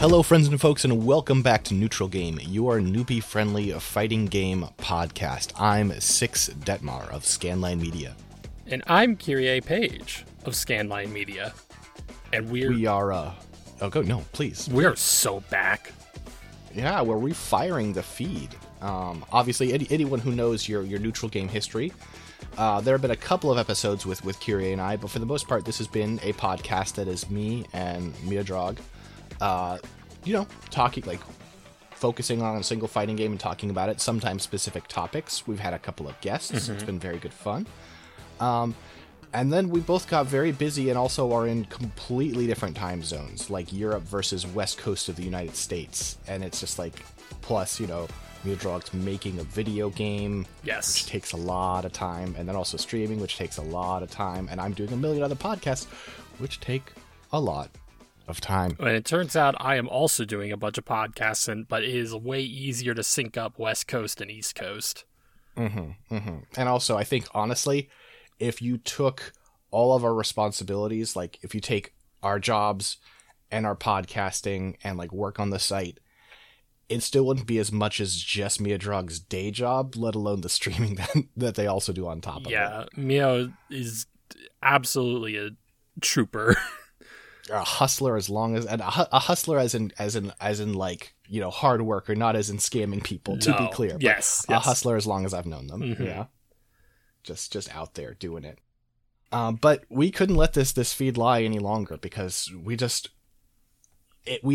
Hello friends and folks, and welcome back to Neutral Game, your newbie-friendly fighting game podcast. I'm Six Detmar of Scanline Media. And I'm Kyrie Page of Scanline Media. And We are so back. Yeah, we're refiring the feed. Obviously, anyone who knows your Neutral Game history, there have been a couple of episodes with Kyrie and I, but for the most part, this has been a podcast that is me and Miodrag. Talking, like, focusing on a single fighting game and talking about it, sometimes specific topics. We've had a couple of guests. Mm-hmm. It's been very good fun. And then we both got very busy and also are in completely different time zones, like Europe versus West Coast of the United States. And it's just like, plus, Miodrag's making a video game, yes, which takes a lot of time. And then also streaming, which takes a lot of time. And I'm doing a million other podcasts, which take a lot of time. And it turns out I am also doing a bunch of podcasts, but it is way easier to sync up West Coast and East Coast. Mm-hmm, mm-hmm. And also, I think, honestly, if you took all of our responsibilities, like if you take our jobs and our podcasting and like work on the site, it still wouldn't be as much as just Miodrag's day job, let alone the streaming that they also do on top of it. Yeah, Mio is absolutely a trooper. A hustler, as in hard worker, not as in scamming people, to be clear. Yes, but yes. A hustler as long as I've known them. Mm-hmm. Yeah. Just out there doing it. But we couldn't let this feed lie any longer because we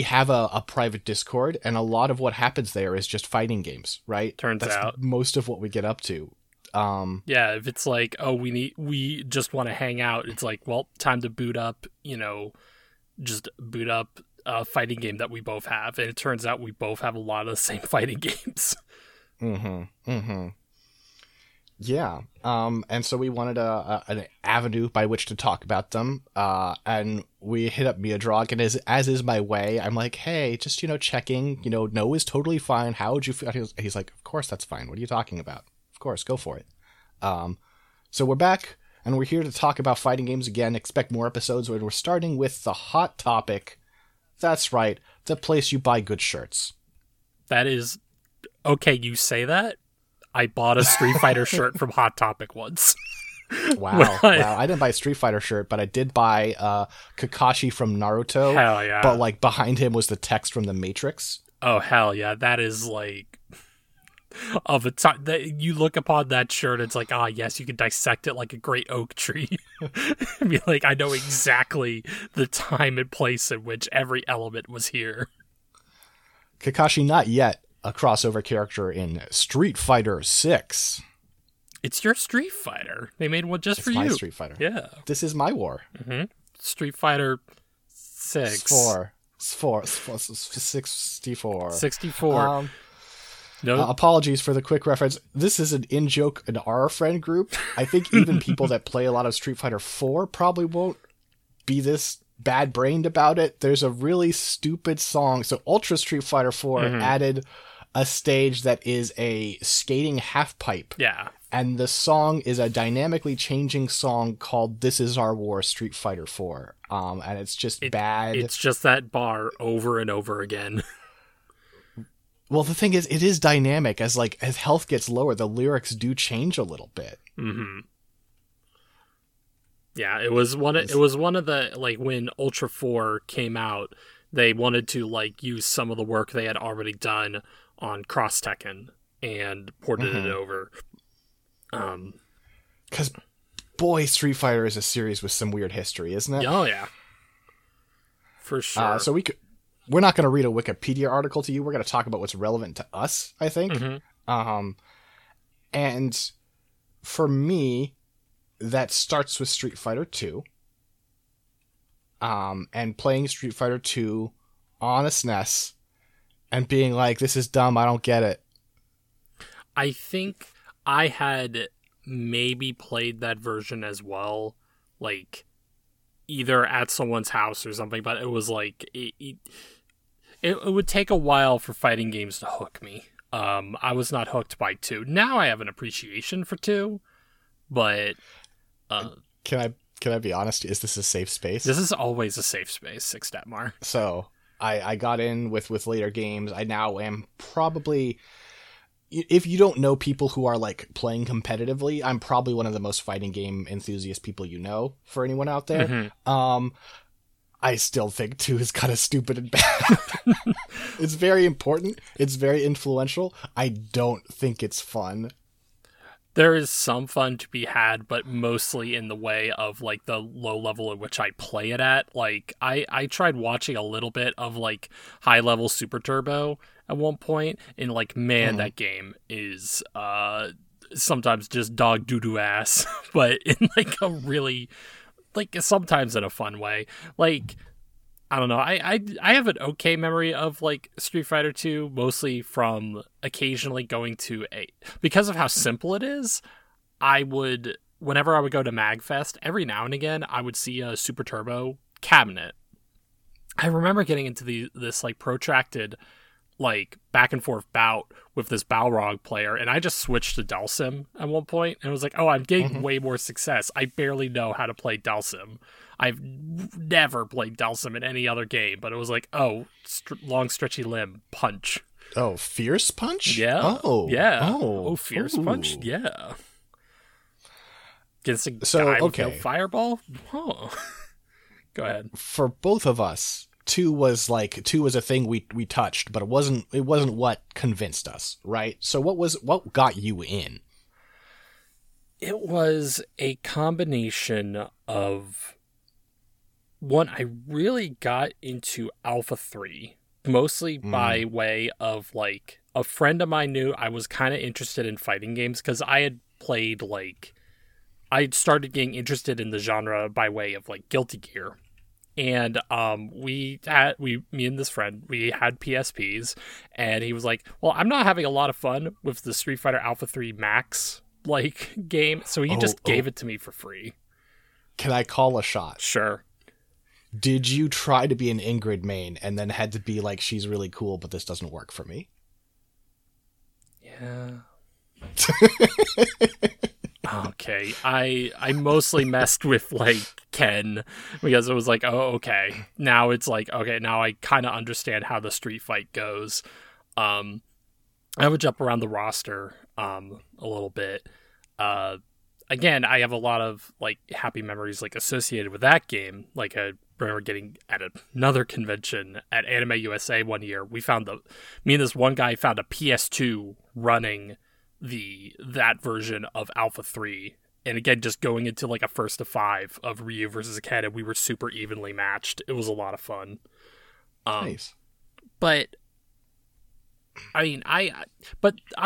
have a private Discord, and a lot of what happens there is just fighting games, right? That's most of what we get up to. Yeah, if it's like, oh, we just want to hang out, it's like, well, time to boot up, just boot up a fighting game that we both have. And it turns out we both have a lot of the same fighting games. Mm-hmm. Mm-hmm. Yeah. And so we wanted an avenue by which to talk about them. And we hit up Miodrag, and as is my way, I'm like, hey, just, checking, no is totally fine. How would you feel? He's like, of course, that's fine. What are you talking about? Of course, go for it. So we're back, and we're here to talk about fighting games again. Expect more episodes where we're starting with the Hot Topic. That's right, the place you buy good shirts. That is... Okay, you say that? I bought a Street Fighter shirt from Hot Topic once. Wow! I didn't buy a Street Fighter shirt, but I did buy Kakashi from Naruto. Hell yeah! But like behind him was the text from The Matrix. Oh hell yeah! That is like of a time that you look upon that shirt. It's like yes, you can dissect it like a great oak tree. I mean, like I know exactly the time and place in which every element was here. Kakashi, not yet. A crossover character in Street Fighter 6. It's your Street Fighter. They made one just for you. It's my Street Fighter. Yeah. This is my war. Mm-hmm. Street Fighter 6. It's 64. Apologies for the quick reference. This is an in-joke in our friend group. I think even people that play a lot of Street Fighter 4 probably won't be this bad-brained about it. There's a really stupid song. So Ultra Street Fighter 4 added... a stage that is a skating half pipe. Yeah. And the song is a dynamically changing song called This Is Our War Street Fighter 4. And it's just bad. It's just that bar over and over again. Well, the thing is, it is dynamic. As health gets lower, the lyrics do change a little bit. Mm-hmm. Yeah, it was one of the when Ultra 4 came out, they wanted to use some of the work they had already done on Cross Tekken and ported it over. Because, boy, Street Fighter is a series with some weird history, isn't it? Oh, yeah. For sure. So we're not going to read a Wikipedia article to you. We're going to talk about what's relevant to us, I think. Mm-hmm. And for me, that starts with Street Fighter 2. And playing Street Fighter 2 on a SNES and being like, this is dumb, I don't get it. I think I had maybe played that version as well, like, either at someone's house or something, but it was like, it would take a while for fighting games to hook me. I was not hooked by 2. Now I have an appreciation for 2, but... Can I be honest? Is this a safe space? This is always a safe space, Six Detmar. So... I got in with later games. I now am probably, if you don't know people who are like playing competitively, I'm probably one of the most fighting game enthusiast people you know, for anyone out there. Mm-hmm. I still think 2 is kind of stupid and bad. It's very important. It's very influential. I don't think it's fun. There is some fun to be had, but mostly in the way of, like, the low level at which I play it at. Like, I tried watching a little bit of, like, high-level Super Turbo at one point, and, like, man, that game is sometimes just dog doo-doo ass, but in, like, a really, like, sometimes in a fun way. Like, I don't know, I have an okay memory of, like, Street Fighter 2, mostly from occasionally going to a... Because of how simple it is, I would... Whenever I would go to MagFest, every now and again, I would see a Super Turbo cabinet. I remember getting into this, like, protracted, like, back-and-forth bout with this Balrog player, and I just switched to Dalsim at one point, and was like, oh, I'm getting way more success. I barely know how to play Dalsim. I've never played Dalsim in any other game, but it was like, oh, long stretchy limb, punch. Oh, fierce punch? Yeah. Oh. Yeah. Oh, fierce punch? Yeah. Gets a guy with no fireball? Huh. Go ahead. For both of us, 2 was a thing we touched, but it wasn't what convinced us, right? So what got you in? It was a combination of... One, I really got into Alpha 3, mostly by way of, like, a friend of mine knew I was kind of interested in fighting games, because I had played, like, I started getting interested in the genre by way of, like, Guilty Gear. And me and this friend, we had PSPs, and he was like, well, I'm not having a lot of fun with the Street Fighter Alpha 3 Max, like, game, so he just gave it to me for free. Can I call a shot? Sure. Did you try to be an Ingrid main and then had to be like, she's really cool, but this doesn't work for me? Yeah. Okay. I mostly messed with, like, Ken, because it was like, oh, okay. Now it's like, okay, now I kind of understand how the street fight goes. I would jump around the roster a little bit. Again, I have a lot of, like, happy memories, like, associated with that game. Like, I remember getting at another convention at Anime USA one year. Me and this one guy found a PS2 running that version of Alpha 3. And again, just going into, like, a 1st to 5 of Ryu versus Ken, and we were super evenly matched. It was a lot of fun. Nice. But... I mean, I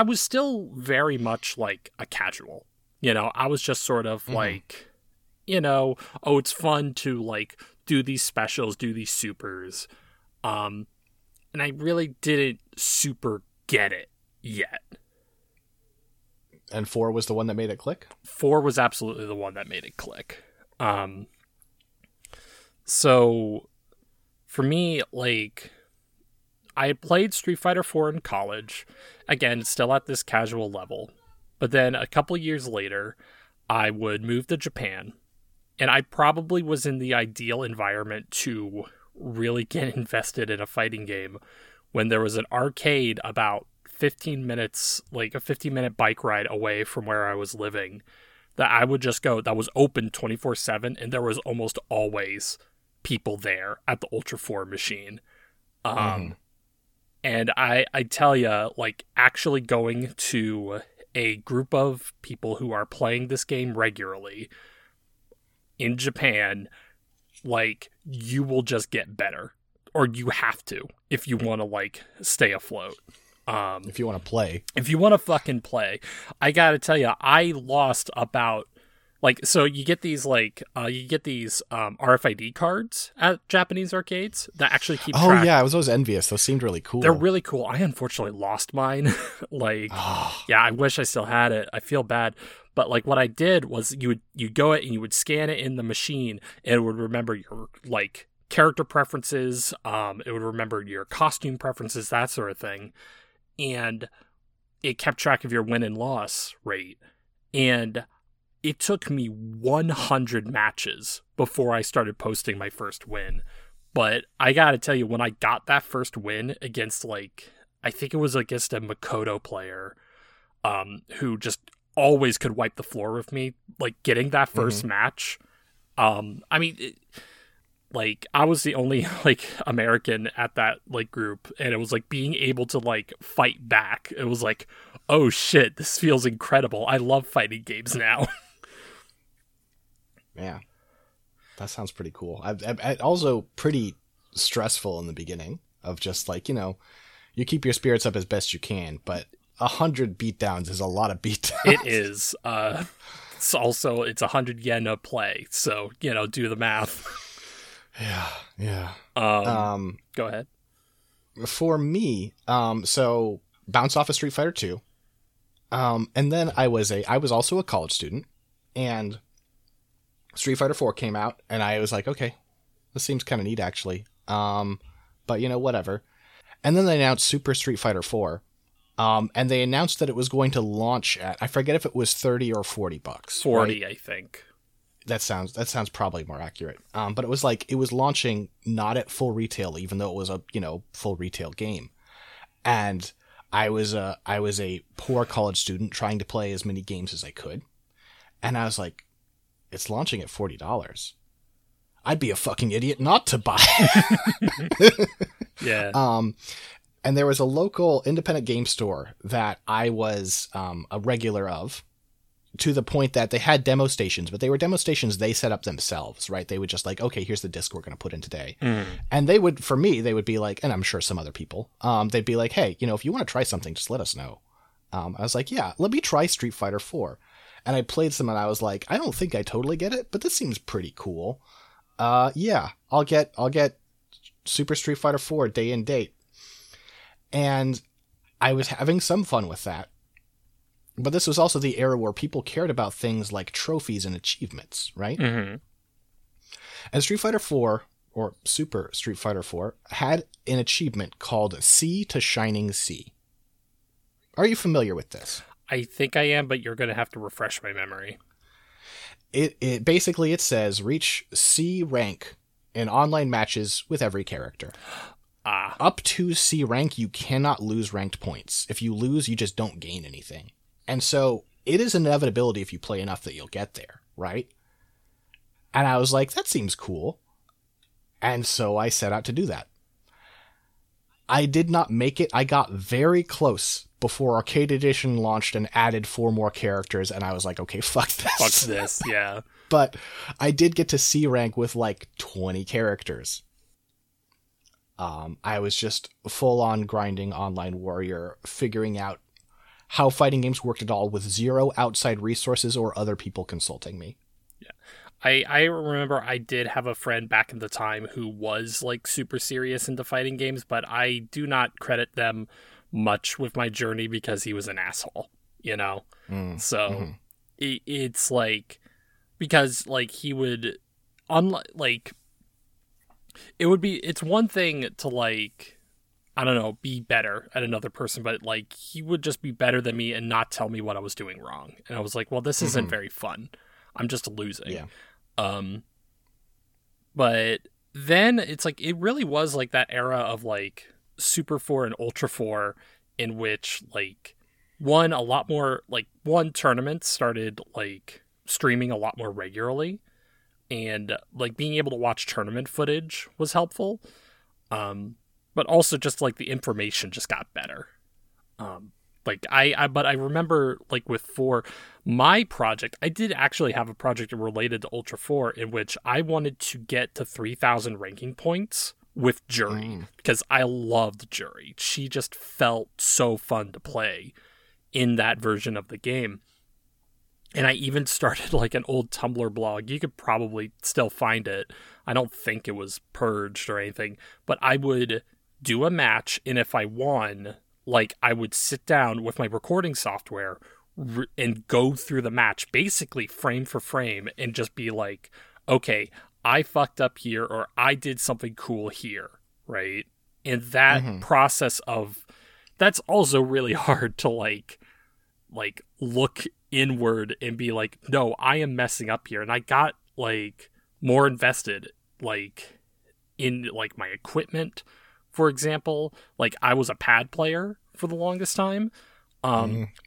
was still very much, like, a casual. You know, I was just sort of like, you know, oh, it's fun to, like, do these specials, do these supers. And I really didn't super get it yet. And 4 was the one that made it click? 4 was absolutely the one that made it click. So for me, like, I played Street Fighter 4 in college. Again, still at this casual level. But then a couple years later, I would move to Japan, and I probably was in the ideal environment to really get invested in a fighting game when there was an arcade about 15 minutes, like a 15-minute bike ride away from where I was living, that I would just go, that was open 24/7, and there was almost always people there at the Ultra 4 machine. And I tell you, like, actually going to a group of people who are playing this game regularly in Japan, like, you will just get better, or you have to, if you want to, like, stay afloat. If you want to play. If you want to fucking play. I gotta tell you, I lost about, like, so you get these, like, RFID cards at Japanese arcades that actually keep track. Oh, yeah, I was always envious. Those seemed really cool. They're really cool. I unfortunately lost mine. Like, yeah, I wish I still had it. I feel bad. But, like, what I did was you go it and you would scan it in the machine, and it would remember your, like, character preferences. It would remember your costume preferences, that sort of thing. And it kept track of your win and loss rate. And it took me 100 matches before I started posting my first win. But I gotta tell you, when I got that first win against, like, I think it was against a Makoto player, who just always could wipe the floor with me, like, getting that first match. I mean, I was the only, like, American at that, like, group, and it was, like, being able to, like, fight back. It was like, oh, shit, this feels incredible. I love fighting games now. Yeah. That sounds pretty cool. I also pretty stressful in the beginning of just, like, you know, you keep your spirits up as best you can, but 100 beatdowns is a lot of beatdowns. It is. It's also, it's 100 yen a play, so, you know, do the math. Yeah. Go ahead. For me, so bounce off of Street Fighter 2, and then I was also a college student, and Street Fighter 4 came out, and I was like, okay, this seems kind of neat, actually. But, you know, whatever. And then they announced Super Street Fighter 4, and they announced that it was going to launch at, I forget if it was $30 or $40. 40, right? I think. That sounds probably more accurate. But it was like, it was launching not at full retail, even though it was a, you know, full retail game. And I was a poor college student trying to play as many games as I could. And I was like, it's launching at $40. I'd be a fucking idiot not to buy it. Yeah. And there was a local independent game store that I was a regular of, to the point that they had demo stations, but they were demo stations they set up themselves, right? They would just like, okay, here's the disc we're going to put in today. And they would, for me, they would be like, and I'm sure some other people, they'd be like, hey, you know, if you want to try something, just let us know. I was like, yeah, let me try Street Fighter 4. And I played some and I was like, I don't think I totally get it, but this seems pretty cool. Yeah, I'll get Super Street Fighter 4 day and date. And I was having some fun with that. But this was also the era where people cared about things like trophies and achievements, right? And Street Fighter 4, or Super Street Fighter 4, had an achievement called Sea to Shining Sea. Are you familiar with this? I think I am, but you're going to have to refresh my memory. It basically, it says, reach C rank in online matches with every character. Up to C rank, you cannot lose ranked points. If you lose, you just don't gain anything. And so it is an inevitability if you play enough that you'll get there, right? And I was like, that seems cool. And so I set out to do that. I did not make it. I got very close before Arcade Edition launched and added 4 more characters, and I was like, okay, fuck this, yeah. But I did get to C rank with, like, 20 characters. I was just full-on grinding online warrior, figuring out how fighting games worked at all with 0 outside resources or other people consulting me. Yeah. I remember I did have a friend back in the time who was, like, super serious into fighting games, but I do not credit them much with my journey because he was an asshole, you know? It's like, because, like, he would, it's one thing to, like, I don't know, be better at another person, but, like, he would just be better than me and not tell me what I was doing wrong. And I was like, well, this isn't very fun. I'm just losing. Yeah. But then it's like, it really was like that era of, like, Super 4 and Ultra 4, in which, like, tournaments started, like, streaming a lot more regularly, and, like, being able to watch tournament footage was helpful. But also just, like, the information just got better. But I remember, like, with 4, my project, I did actually have a project related to Ultra 4 in which I wanted to get to 3,000 ranking points with Juri, because I loved Juri. She just felt so fun to play in that version of the game. And I even started, like, an old Tumblr blog. You could probably still find it. I don't think it was purged or anything, but I would do a match, and if I won, like, I would sit down with my recording software and go through the match basically frame for frame and just be like, okay, I fucked up here, or I did something cool here, right? And that process of, that's also really hard to, like look inward and be like, no, I am messing up here. And I got, like, more invested, like, in like my equipment, for example. Like I was a pad player for the longest time.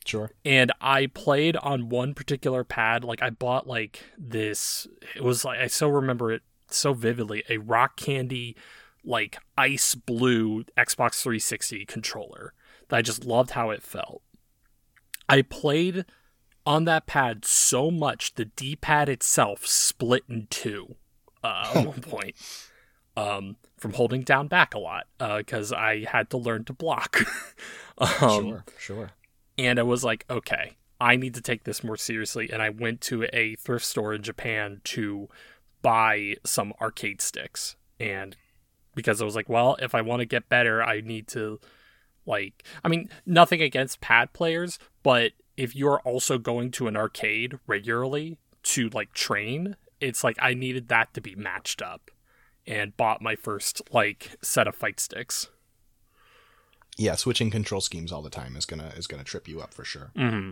Sure. And I played on one particular pad. Like I bought like this, it was like, I still remember it so vividly, a Rock Candy, like ice blue Xbox 360 controller that I just loved how it felt. I played on that pad so much, the D-pad itself split in two at one point from holding down back a lot because I had to learn to block. Sure. And I was like, okay, I need to take this more seriously. And I went to a thrift store in Japan to buy some arcade sticks. And because I was like, well, if I want to get better, I need to, like, I mean, nothing against pad players, but if you're also going to an arcade regularly to, like, train, it's like I needed that to be matched up and bought my first, like, set of fight sticks. Yeah, switching control schemes all the time is gonna trip you up for sure. Mm-hmm.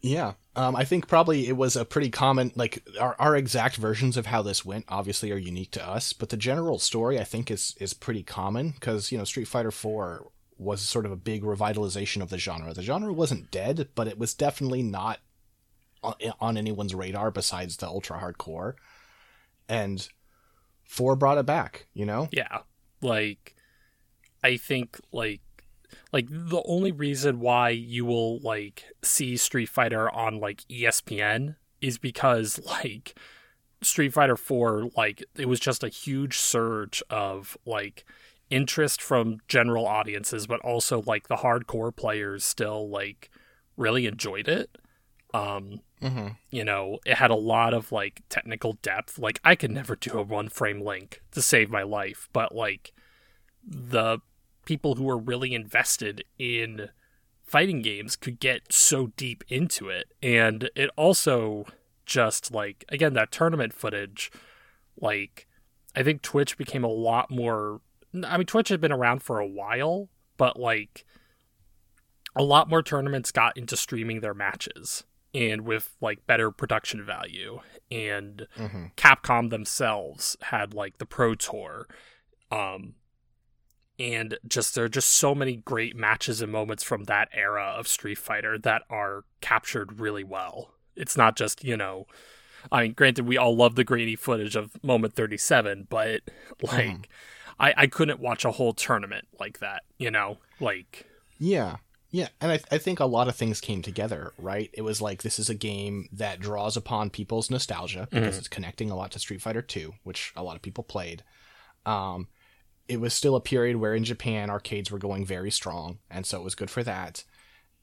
Yeah, I think probably it was a pretty common, like, our exact versions of how this went obviously are unique to us, but the general story I think is pretty common because, you know, Street Fighter 4 was sort of a big revitalization of the genre. The genre wasn't dead, but it was definitely not on anyone's radar besides the ultra hardcore, and 4 brought it back, you know? Yeah, like, I think, like the only reason why you will like see Street Fighter on like ESPN is because like Street Fighter 4, like it was just a huge surge of like interest from general audiences, but also like the hardcore players still like really enjoyed it. Mm-hmm. You know, it had a lot of like technical depth. Like I could never do a one frame link to save my life, but like the people who were really invested in fighting games could get so deep into it. And it also just like, again, that tournament footage, like I think Twitch became a lot more, I mean, Twitch had been around for a while, but like a lot more tournaments got into streaming their matches and with like better production value. And mm-hmm. Capcom themselves had like the Pro Tour, and just there are just so many great matches and moments from that era of Street Fighter that are captured really well. It's not just, you know, I mean, granted, we all love the grainy footage of Moment 37, but, like, I couldn't watch a whole tournament like that, you know? Like, yeah. And I think a lot of things came together, right? It was like, this is a game that draws upon people's nostalgia because it's connecting a lot to Street Fighter 2, which a lot of people played. It was still a period where in Japan arcades were going very strong, and so it was good for that.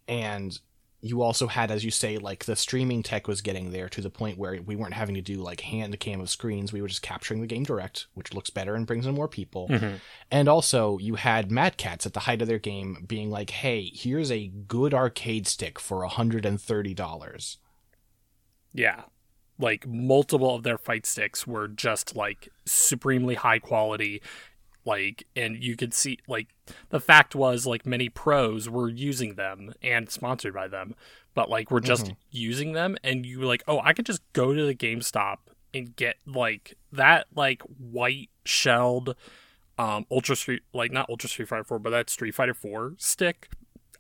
And you also had, as you say, like the streaming tech was getting there to the point where we weren't having to do like hand cam of screens. We were just capturing the game direct, which looks better and brings in more people. Mm-hmm. And also you had Mad Cats at the height of their game being like, hey, here's a good arcade stick for $130. Yeah. Like multiple of their fight sticks were just like supremely high quality. Like, and you could see, like, the fact was, like, many pros were using them and sponsored by them, but, like, we're just using them, and you were like, oh, I could just go to the GameStop and get, like, that, like, white-shelled that Street Fighter 4 stick,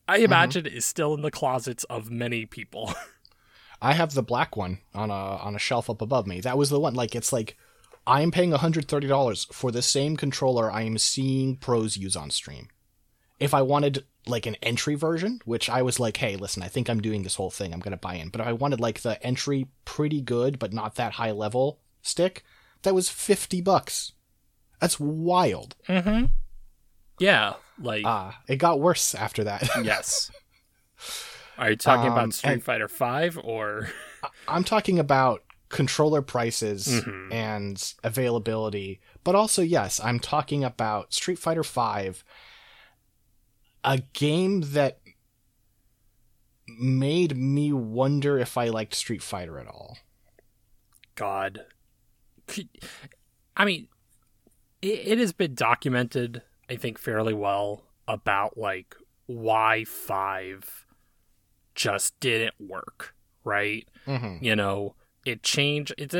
I imagine is still in the closets of many people. I have the black one on a shelf up above me. That was the one, like, it's like, I am paying $130 for the same controller I am seeing pros use on stream. If I wanted, like, an entry version, which I was like, hey, listen, I think I'm doing this whole thing. I'm going to buy in. But if I wanted, like, the entry pretty good but not that high level stick, that was $50. That's wild. Mm-hmm. Yeah. Like, it got worse after that. Yes. Are you talking about Street Fighter V or... I'm talking about controller prices and availability, but also, yes, I'm talking about Street Fighter V, a game that made me wonder if I liked Street Fighter at all. God. I mean, it has been documented, I think, fairly well about, like, why 5 just didn't work, right? You know, It changed. It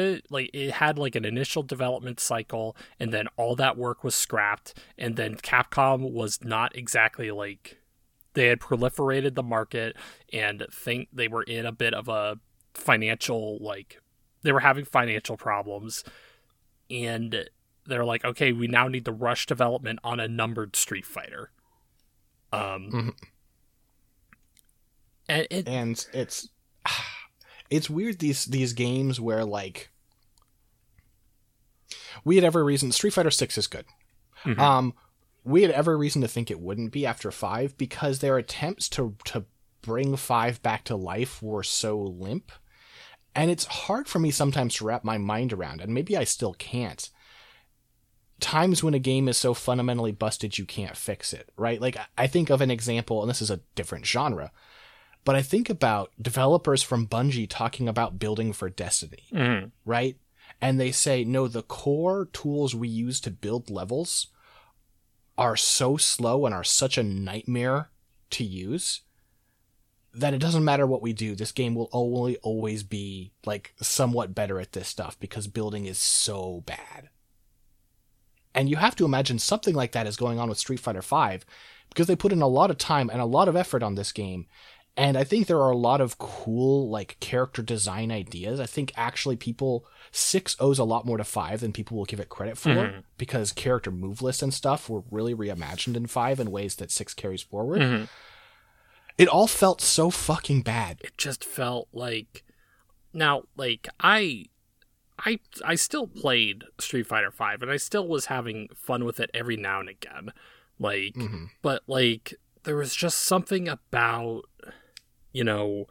had like an initial development cycle, and then all that work was scrapped. And then Capcom was not exactly like they had proliferated the market, and think they were in a bit of a financial like they were having financial problems, and they're like, okay, we now need to rush development on a numbered Street Fighter. And it's weird these games where like we had every reason Street Fighter 6 is good. Mm-hmm. We had every reason to think it wouldn't be after 5 because their attempts to bring 5 back to life were so limp, and it's hard for me sometimes to wrap my mind around, and maybe I still can't. Times when a game is so fundamentally busted you can't fix it, right? Like I think of an example, and this is a different genre, but I think about developers from Bungie talking about building for Destiny, mm-hmm. right? And they say, no, the core tools we use to build levels are so slow and are such a nightmare to use that it doesn't matter what we do. This game will always be like somewhat better at this stuff because building is so bad. And you have to imagine something like that is going on with Street Fighter V because they put in a lot of time and a lot of effort on this game. And I think there are a lot of cool, like, character design ideas. I think actually people... 6 owes a lot more to 5 than people will give it credit for, mm-hmm. because character move lists and stuff were really reimagined in 5 in ways that 6 carries forward. Mm-hmm. It all felt so fucking bad. It just felt like... Now, like, I still played Street Fighter V, and I still was having fun with it every now and again. Like, mm-hmm. but, like, there was just something about... You know,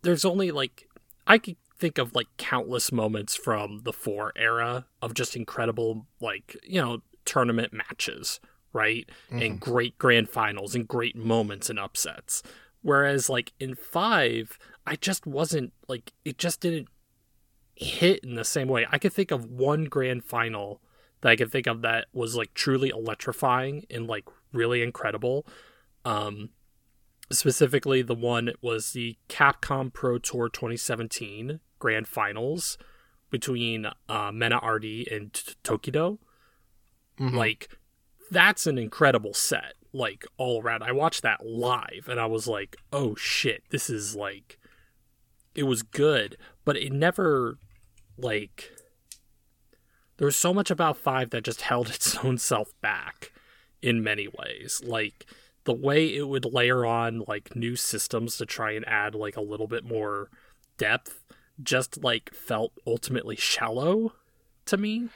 there's only like I could think of like countless moments from the 4 era of just incredible, like, you know, tournament matches, right? Mm-hmm. And great grand finals and great moments and upsets. Whereas like in 5, I just wasn't like it just didn't hit in the same way. I could think of one grand final that I could think of that was like truly electrifying and like really incredible. Specifically, the one was the Capcom Pro Tour 2017 Grand Finals between Mena RD and Tokido. Mm-hmm. Like, that's an incredible set, like, all around. I watched that live, and I was like, oh, shit, this is, like... It was good, but it never, like... There was so much about 5 that just held its own self back in many ways. Like... The way it would layer on, like, new systems to try and add, like, a little bit more depth just, like, felt ultimately shallow to me.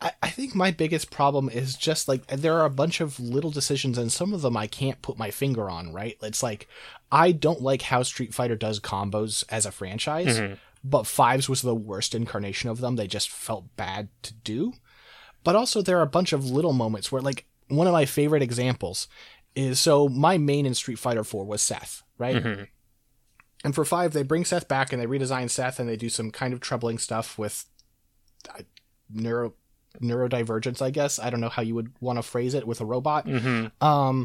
I think my biggest problem is just, like, there are a bunch of little decisions, and some of them I can't put my finger on, right? It's like, I don't like how Street Fighter does combos as a franchise, mm-hmm. but 5's was the worst incarnation of them. They just felt bad to do. But also there are a bunch of little moments where, like, one of my favorite examples is, so my main in Street Fighter 4 was Seth, right? Mm-hmm. And for 5, they bring Seth back and they redesign Seth and they do some kind of troubling stuff with neurodivergence, I guess. I don't know how you would want to phrase it with a robot. Mm-hmm.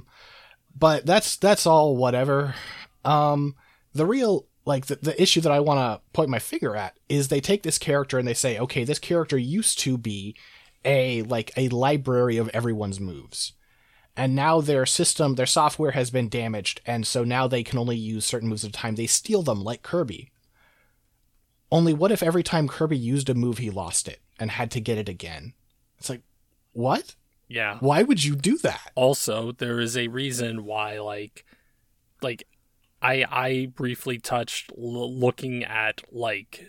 But that's all whatever. The real... Like, the issue that I want to point my finger at is they take this character and they say, okay, this character used to be... a library of everyone's moves. And now their system, their software has been damaged, and so now they can only use certain moves at a time. They steal them like Kirby. Only what if every time Kirby used a move, he lost it and had to get it again? It's like, what? Yeah. Why would you do that? Also, there is a reason why, like I briefly touched looking at, like...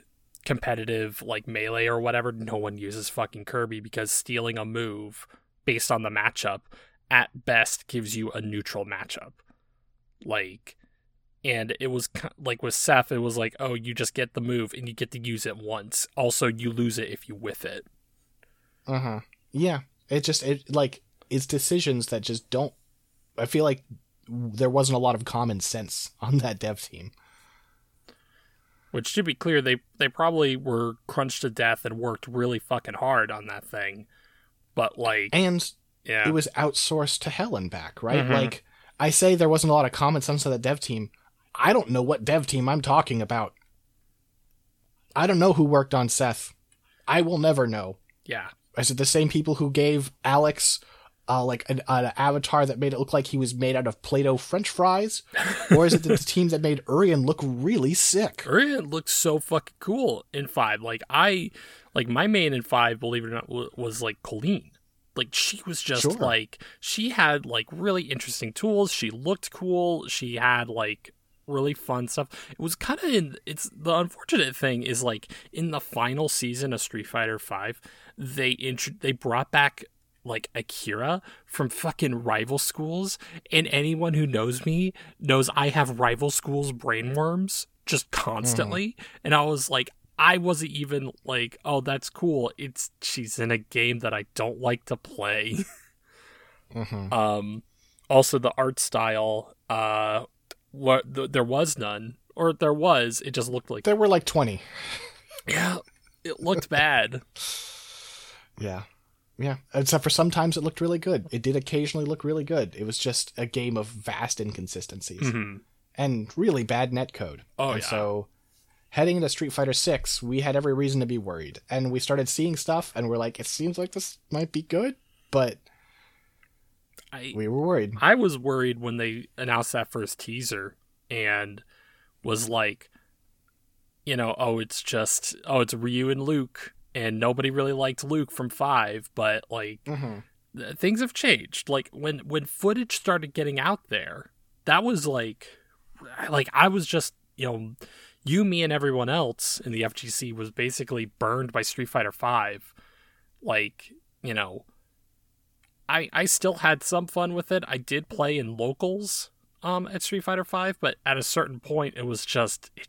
competitive, like, melee or whatever, no one uses fucking Kirby because stealing a move based on the matchup at best gives you a neutral matchup. Like, and it was like with Seth, it was like, oh, you just get the move and you get to use it once. Also, you lose it if you whiff it. Uh-huh. Yeah. It's decisions that just don't... I feel like there wasn't a lot of common sense on that dev team. Which, to be clear, they probably were crunched to death and worked really fucking hard on that thing. But, like... And yeah. It was outsourced to hell and back, right? Mm-hmm. Like, I say there wasn't a lot of common sense to that dev team. I don't know what dev team I'm talking about. I don't know who worked on Seth. I will never know. Yeah. Is it the same people who gave Alex like an avatar that made it look like he was made out of Play-Doh French fries? Or is it the team that made Urien look really sick? Urien looks so fucking cool in 5. Like my main in 5, believe it or not, was like Colleen. Like she was just sure. Like she had like really interesting tools. She looked cool. She had like really fun stuff. It was kind of it's the unfortunate thing is like in the final season of Street Fighter V, they brought back like Akira from fucking Rival Schools, and anyone who knows me knows I have Rival Schools brainworms just constantly. And I was like, I wasn't even like, oh, that's cool. She's in a game that I don't like to play. Also, the art style, there was none, or there was. It just looked like there were like 20. Yeah, it looked bad. Yeah. Except for sometimes it looked really good. It did occasionally look really good. It was just a game of vast inconsistencies and really bad netcode. Oh, and yeah. So. Heading into Street Fighter 6, we had every reason to be worried, and we started seeing stuff, and we're like, it seems like this might be good, but we were worried. I was worried when they announced that first teaser, and was like, you know, it's Ryu and Luke, and nobody really liked Luke from 5, but, like, things have changed. Like, when footage started getting out there, that was like, I was just, you know... You, me, and everyone else in the FGC was basically burned by Street Fighter V. Like, you know, I still had some fun with it. I did play in locals at Street Fighter V, but at a certain point, it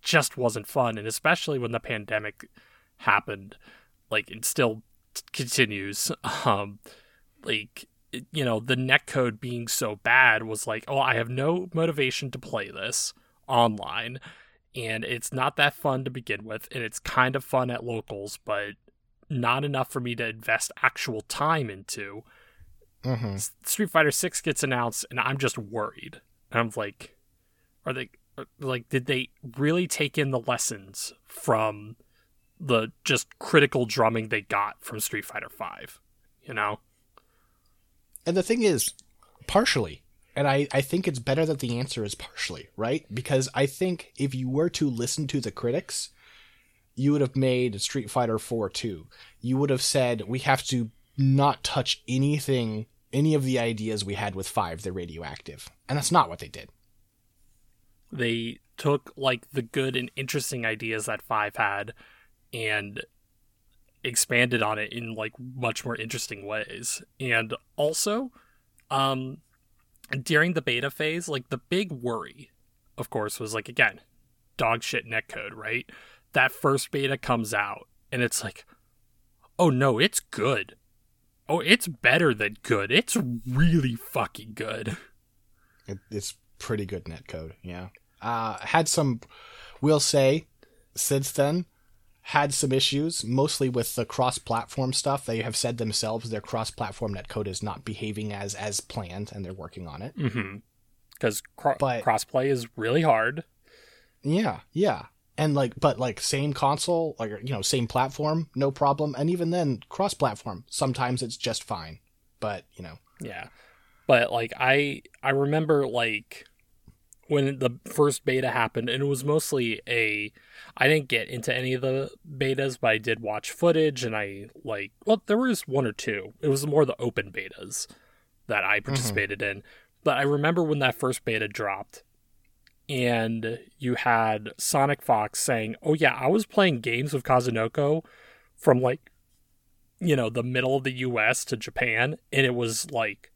just wasn't fun. And especially when the pandemic happened, like, it still continues. Like, it, you know, the netcode being so bad was like, oh, I have no motivation to play this online. And it's not that fun to begin with, and it's kind of fun at locals, but not enough for me to invest actual time into. Street Fighter 6 gets announced, and I'm just worried. And I'm like, did they really take in the lessons from the just critical drumming they got from Street Fighter 5? You know? And the thing is, partially. And I think it's better that the answer is partially, right? Because I think if you were to listen to the critics, you would have made Street Fighter 4 too. You would have said, we have to not touch anything, any of the ideas we had with 5, they're radioactive. And that's not what they did. They took, like, the good and interesting ideas that 5 had and expanded on it in, like, much more interesting ways. And also, during the beta phase, like, the big worry, of course, was, like, again, dog shit netcode, right? That first beta comes out, and it's like, oh, no, it's good. Oh, it's better than good. It's really fucking good. It's pretty good netcode, yeah. Had some, we'll say, since then, had some issues, mostly with the cross-platform stuff. They have said themselves their cross-platform netcode is not behaving as planned, and they're working on it. Because crossplay is really hard. Yeah. And but same console, like, you know, same platform, no problem. And even then, cross-platform, sometimes it's just fine. But, you know. Yeah. But, like, I remember, like... when the first beta happened, and it was mostly I didn't get into any of the betas, but I did watch footage, and there was one or two. It was more the open betas that I participated in. But I remember when that first beta dropped, and you had Sonic Fox saying, oh yeah, I was playing games with Kazunoko from, like, you know, the middle of the US to Japan, and it was, like,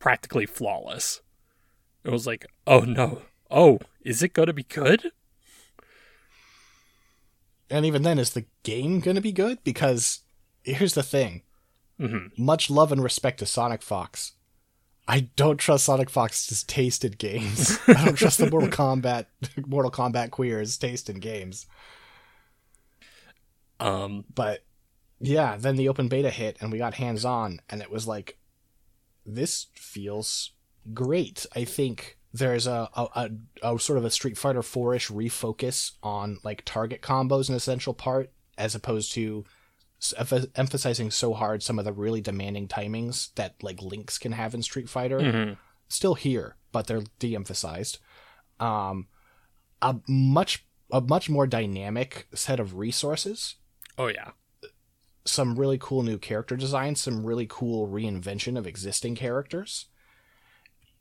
practically flawless. It was like, oh no, oh, is it going to be good? And even then, is the game going to be good? Because here's the thing. Much love and respect to Sonic Fox. I don't trust Sonic Fox's taste in games. I don't trust the Mortal Kombat queers' taste in games. But yeah, then the open beta hit, and we got hands-on, and it was like, this feels... great. I think there's a sort of a Street Fighter 4-ish refocus on like target combos, an essential part, as opposed to emphasizing so hard some of the really demanding timings that like links can have in Street Fighter. Mm-hmm. Still here, but they're de-emphasized. A much more dynamic set of resources. Oh yeah. Some really cool new character designs, some really cool reinvention of existing characters,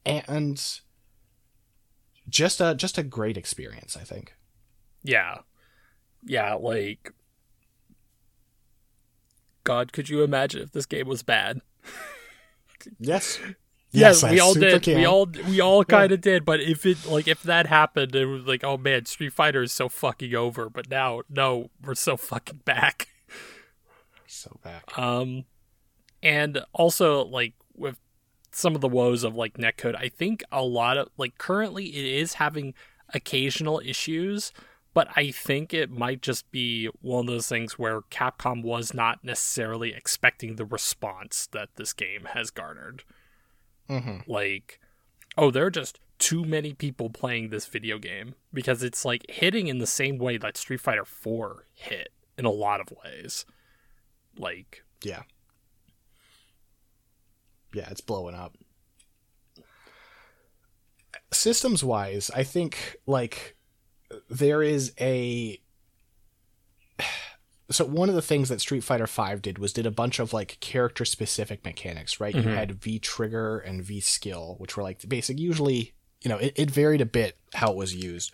and just a great experience, I think. Yeah, like, God, could you imagine if this game was bad? Yes, we all did. Can. We all kind of did. But if it, like, if that happened, it was like, oh man, Street Fighter is so fucking over. But now, no, we're so fucking back. So back. And also, like, with some of the woes of like netcode, I think a lot of, like, currently it is having occasional issues, but I think it might just be one of those things where Capcom was not necessarily expecting the response that this game has garnered. Mm-hmm. Like, oh, there are just too many people playing this video game, because it's like hitting in the same way that Street Fighter IV hit in a lot of ways. Like, yeah, it's blowing up. Systems wise, I think, like, there is a. So one of the things that Street Fighter V did a bunch of like character specific mechanics, right? Mm-hmm. You had V trigger and V skill, which were like the basic. Usually, you know, it varied a bit how it was used,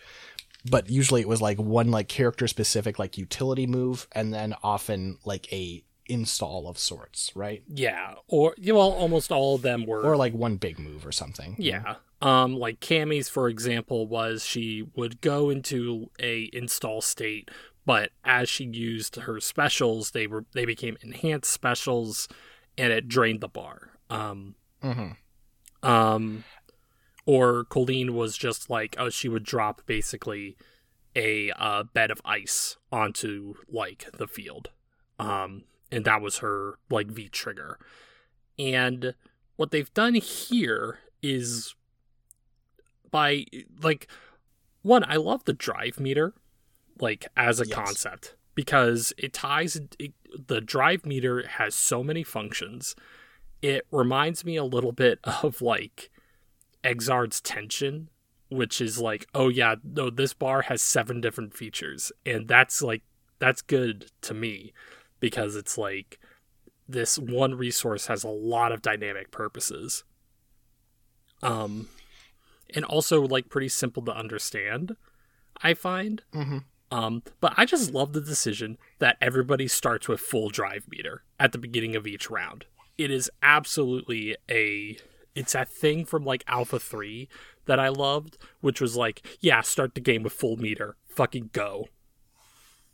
but usually it was like one like character specific like utility move, and then often like a install of sorts, right? Yeah, or, you know, almost all of them were, or like one big move or something. Yeah. Like Cammy's, for example, was she would go into a install state, but as she used her specials, they became enhanced specials, and it drained the bar. Mm-hmm. Or Colleen was just like, oh, she would drop basically a bed of ice onto like the field, and that was her like V trigger. And what they've done here is by like one, I love the drive meter. Like, as a concept, because it ties, the drive meter has so many functions. It reminds me a little bit of like Exard's Tension, which is like, oh yeah, no, this bar has 7 different features, and that's like, that's good to me, because it's like this one resource has a lot of dynamic purposes. And also like pretty simple to understand, I find. Mm-hmm. But I just love the decision that everybody starts with full drive meter at the beginning of each round. It is absolutely it's a thing from like Alpha 3 that I loved, which was like, yeah, start the game with full meter, fucking go.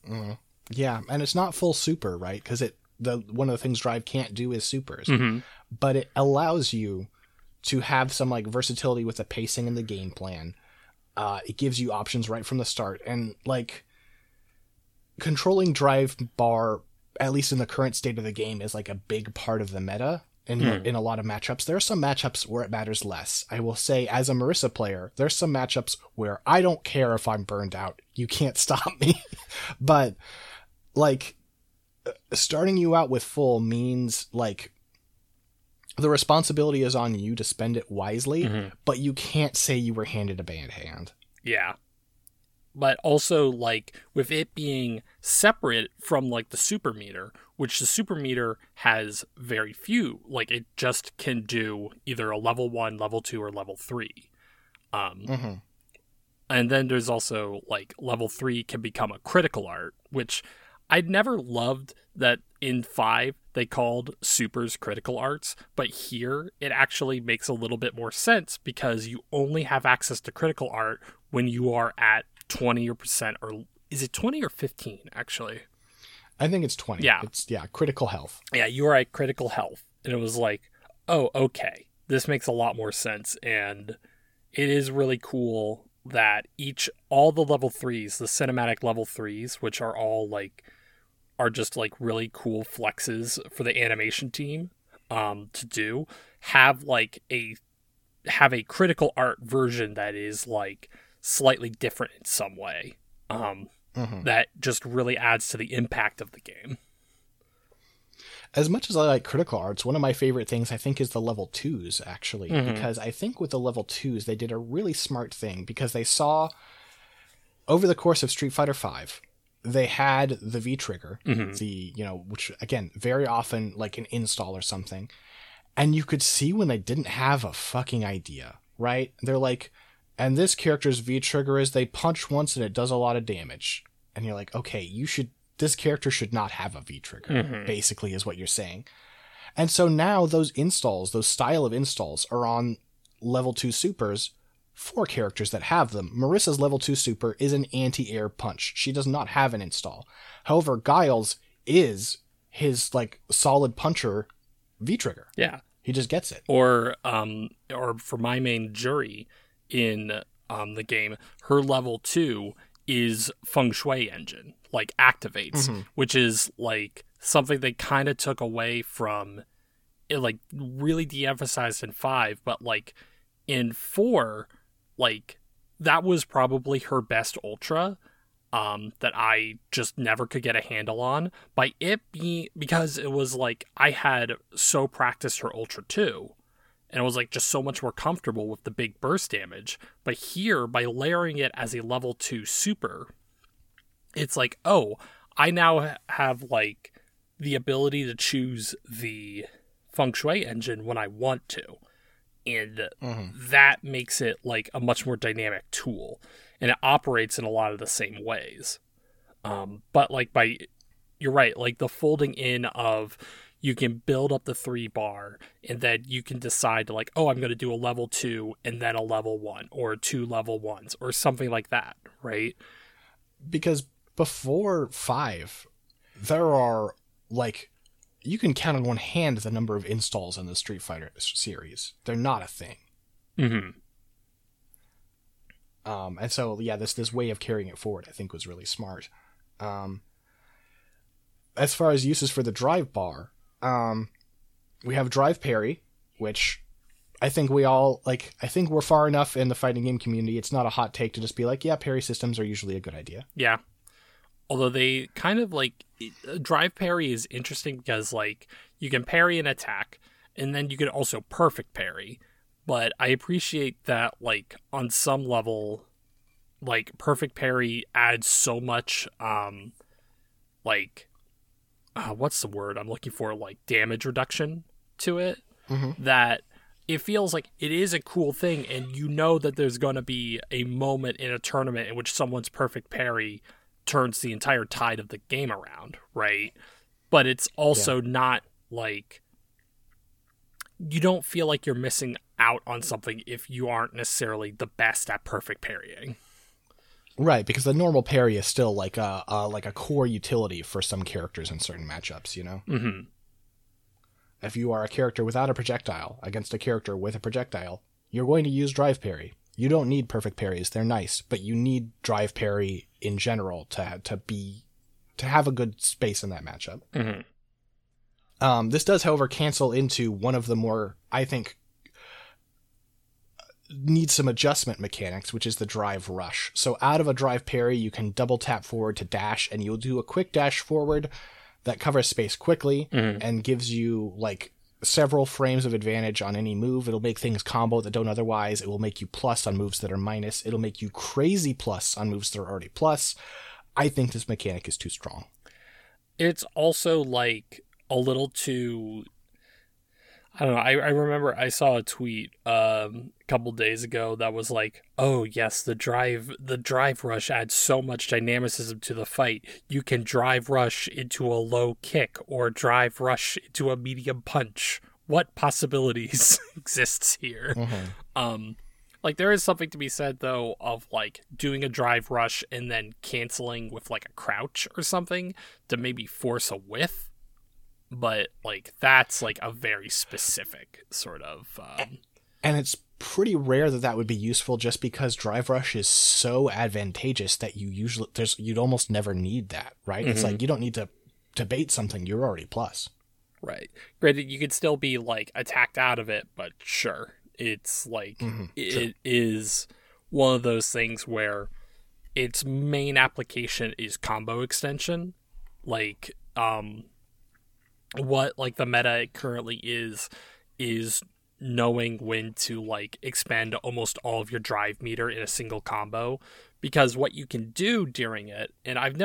Mm. Yeah, and it's not full super, right? Because one of the things drive can't do is supers, mm-hmm. but it allows you to have some like versatility with the pacing and the game plan. It gives you options right from the start, and like controlling drive bar, at least in the current state of the game, is like a big part of the meta in a lot of matchups. There are some matchups where it matters less. I will say, as a Marissa player, there's some matchups where I don't care if I'm burned out. You can't stop me. But like starting you out with full means like the responsibility is on you to spend it wisely, mm-hmm. but you can't say you were handed a bad hand. Yeah. But also, like, with it being separate from, like, the super meter, which the super meter has very few. Like, it just can do either a level 1, level 2, or level 3. Mm-hmm. And then there's also, like, level 3 can become a critical art, which I'd never loved that in 5 they called supers critical arts, but here it actually makes a little bit more sense, because you only have access to critical art when you are at 20%, or is it 20 or 15 actually? I think it's 20. Yeah. It's critical health. Yeah, you are at critical health. And it was like, oh, okay, this makes a lot more sense. And it is really cool that all the level 3s, the cinematic level 3s, which are all like, are just like really cool flexes for the animation team to do, have like a have a critical art version that is like slightly different in some way. That just really adds to the impact of the game. As much as I like critical arts, one of my favorite things I think is the level 2s, actually, because I think with the level 2s, they did a really smart thing because they saw over the course of Street Fighter V, they had the V-trigger, the, you know, which again, very often like an install or something. And you could see when they didn't have a fucking idea, right? They're like, and this character's V-trigger is they punch once and it does a lot of damage. And you're like, okay, you should, this character should not have a V-trigger, basically is what you're saying. And so now those installs, those style of installs are on level 2 supers for characters that have them. Marissa's level 2 super is an anti-air punch. She does not have an install. However, Guile's is his like solid puncher V-trigger. Yeah. He just gets it. Or for my main Juri in the game, her level 2 is Feng Shui Engine, like activates, which is like something they kind of took away from, it, like really de-emphasized in 5, but like in 4, like that was probably her best Ultra that I just never could get a handle on by it being, because it was like I had so practiced her Ultra 2 and it was like just so much more comfortable with the big burst damage. But here by layering it as a level 2 super, it's like, oh, I now have like the ability to choose the Feng Shui Engine when I want to. And that makes it like a much more dynamic tool. And it operates in a lot of the same ways. But like by, you're right, like the folding in of you can build up the 3 bar and then you can decide to like, oh, I'm going to do a level 2 and then a level 1 or 2 level 1s or something like that. Right. Because before 5, there are like, you can count on one hand the number of installs in the Street Fighter series. They're not a thing. And so, yeah, this way of carrying it forward, I think, was really smart. As far as uses for the drive bar, we have drive parry, which I think we all, like, I think we're far enough in the fighting game community. It's not a hot take to just be like, yeah, parry systems are usually a good idea. Yeah. Although they kind of, like, drive parry is interesting because, like, you can parry an attack, and then you can also perfect parry. But I appreciate that, like, on some level, like, perfect parry adds so much, like, what's the word I'm looking for? Like, damage reduction to it, that it feels like it is a cool thing, and you know that there's going to be a moment in a tournament in which someone's perfect parry turns the entire tide of the game around, right? But it's also not, like, you don't feel like you're missing out on something if you aren't necessarily the best at perfect parrying. Right, because the normal parry is still like a core utility for some characters in certain matchups, you know? If you are a character without a projectile against a character with a projectile, you're going to use drive parry. You don't need perfect parries, they're nice, but you need drive parry in general to have a good space in that matchup. This does, however, cancel into one of the more, I think, need some adjustment mechanics, which is the drive rush. So out of a drive parry, you can double tap forward to dash, and you'll do a quick dash forward that covers space quickly and gives you like several frames of advantage on any move. It'll make things combo that don't otherwise. It will make you plus on moves that are minus. It'll make you crazy plus on moves that are already plus. I think this mechanic is too strong. It's also like a little too, I don't know. I remember I saw a tweet a couple days ago that was like, "Oh yes, the drive rush adds so much dynamicism to the fight. You can drive rush into a low kick or drive rush into a medium punch. What possibilities exists here?" Like there is something to be said though of like doing a drive rush and then canceling with like a crouch or something to maybe force a whiff. But, like, that's, like, a very specific sort of... And it's pretty rare that would be useful just because drive rush is so advantageous that you usually... You'd almost never need that, right? It's like, you don't need to bait something. You're already plus. Right. Granted, you could still be, like, attacked out of it, but sure. It's like, it is one of those things where its main application is combo extension. Like, what, like, the meta currently is knowing when to, like, expend almost all of your drive meter in a single combo. Because what you can do during it, and I'm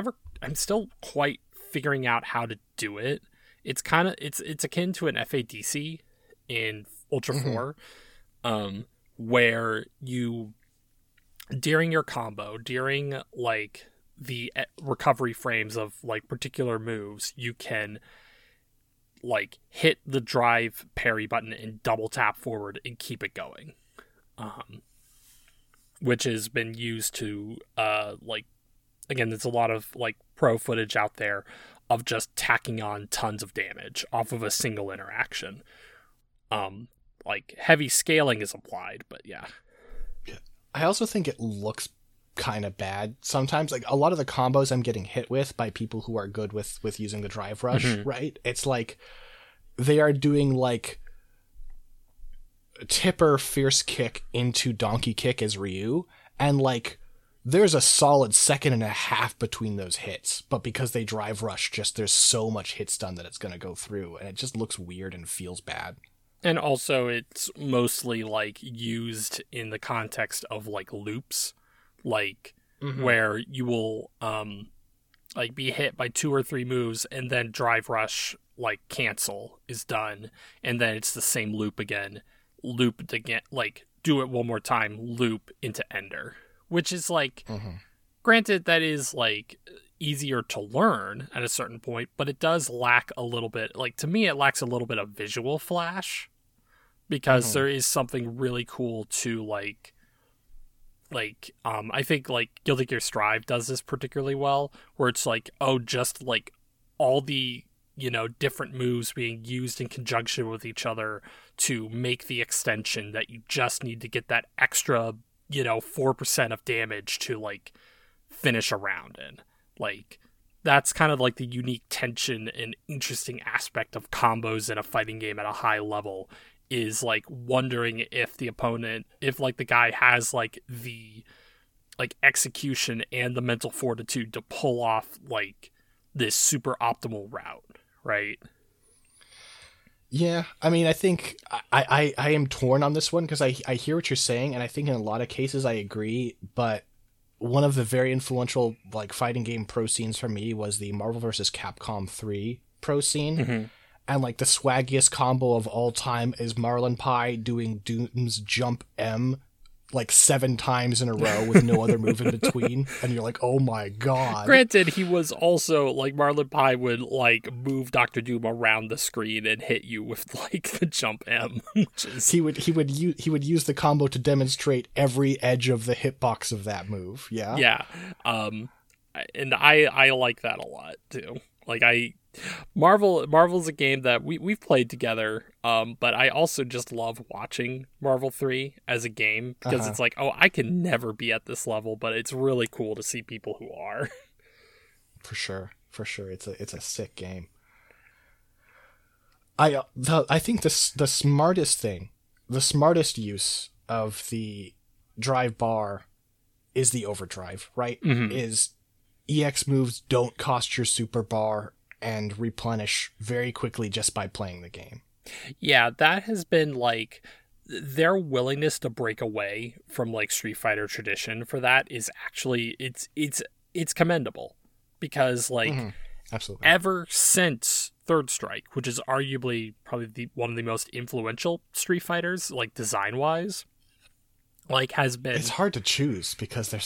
still quite figuring out how to do it. It's kind of, it's akin to an FADC in Ultra 4, where you, during your combo, during, like, the recovery frames of, like, particular moves, you can, like, hit the drive parry button and double tap forward and keep it going. Which has been used to, like, again, there's a lot of, like, pro footage out there of just tacking on tons of damage off of a single interaction. Like, heavy scaling is applied, but yeah. I also think it looks kind of bad sometimes. Like, a lot of the combos I'm getting hit with by people who are good with using the drive rush, right? It's like, they are doing, like, tipper fierce kick into donkey kick as Ryu, and like there's a solid second and a half between those hits, but because they drive rush, just there's so much hit stun that it's going to go through, and it just looks weird and feels bad. And also it's mostly like used in the context of like loops, like where you will like be hit by two or three moves and then drive rush, like cancel is done, and then it's the same loop again. Loop to get, like, do it one more time, loop into ender, which is like, granted, that is like easier to learn at a certain point, but it does lack a little bit, like, to me, it lacks a little bit of visual flash, because there is something really cool to like I think like Guilty Gear Strive does this particularly well, where it's like, oh, just like all the, you know, different moves being used in conjunction with each other to make the extension that you just need to get that extra, you know, 4% of damage to, like, finish a round in. Like, that's kind of, like, the unique tension and interesting aspect of combos in a fighting game at a high level, is, like, wondering if the opponent, if, like, the guy has, like, the, like, execution and the mental fortitude to pull off, like, this super optimal route. Right. Yeah, I mean, I think I am torn on this one, because I hear what you're saying, and I think in a lot of cases I agree, but one of the very influential, like, fighting game pro scenes for me was the Marvel vs. Capcom 3 pro scene, and, like, the swaggiest combo of all time is Marlon Pie doing Doom's Jump M, like, 7 times in a row with no other move in between, and you're like, oh my god. Granted, he was also, like, Marlon Pie would, like, move Dr. Doom around the screen and hit you with, like, the jump M. Which is... He would use the combo to demonstrate every edge of the hitbox of that move, yeah? Yeah, and I like that a lot, too. Like, Marvel's a game that we've played together, but I also just love watching Marvel 3 as a game, because it's like, oh, I can never be at this level, but it's really cool to see people who are. For sure, it's a sick game. I think the smartest use of the drive bar is the overdrive, right? Is EX moves don't cost your super bar and replenish very quickly just by playing the game. Yeah, that has been, like, their willingness to break away from, like, Street Fighter tradition for that is actually, it's commendable, because, like, absolutely, ever since Third Strike, which is arguably probably one of the most influential Street Fighters, like, design-wise, like, has been... It's hard to choose, because they're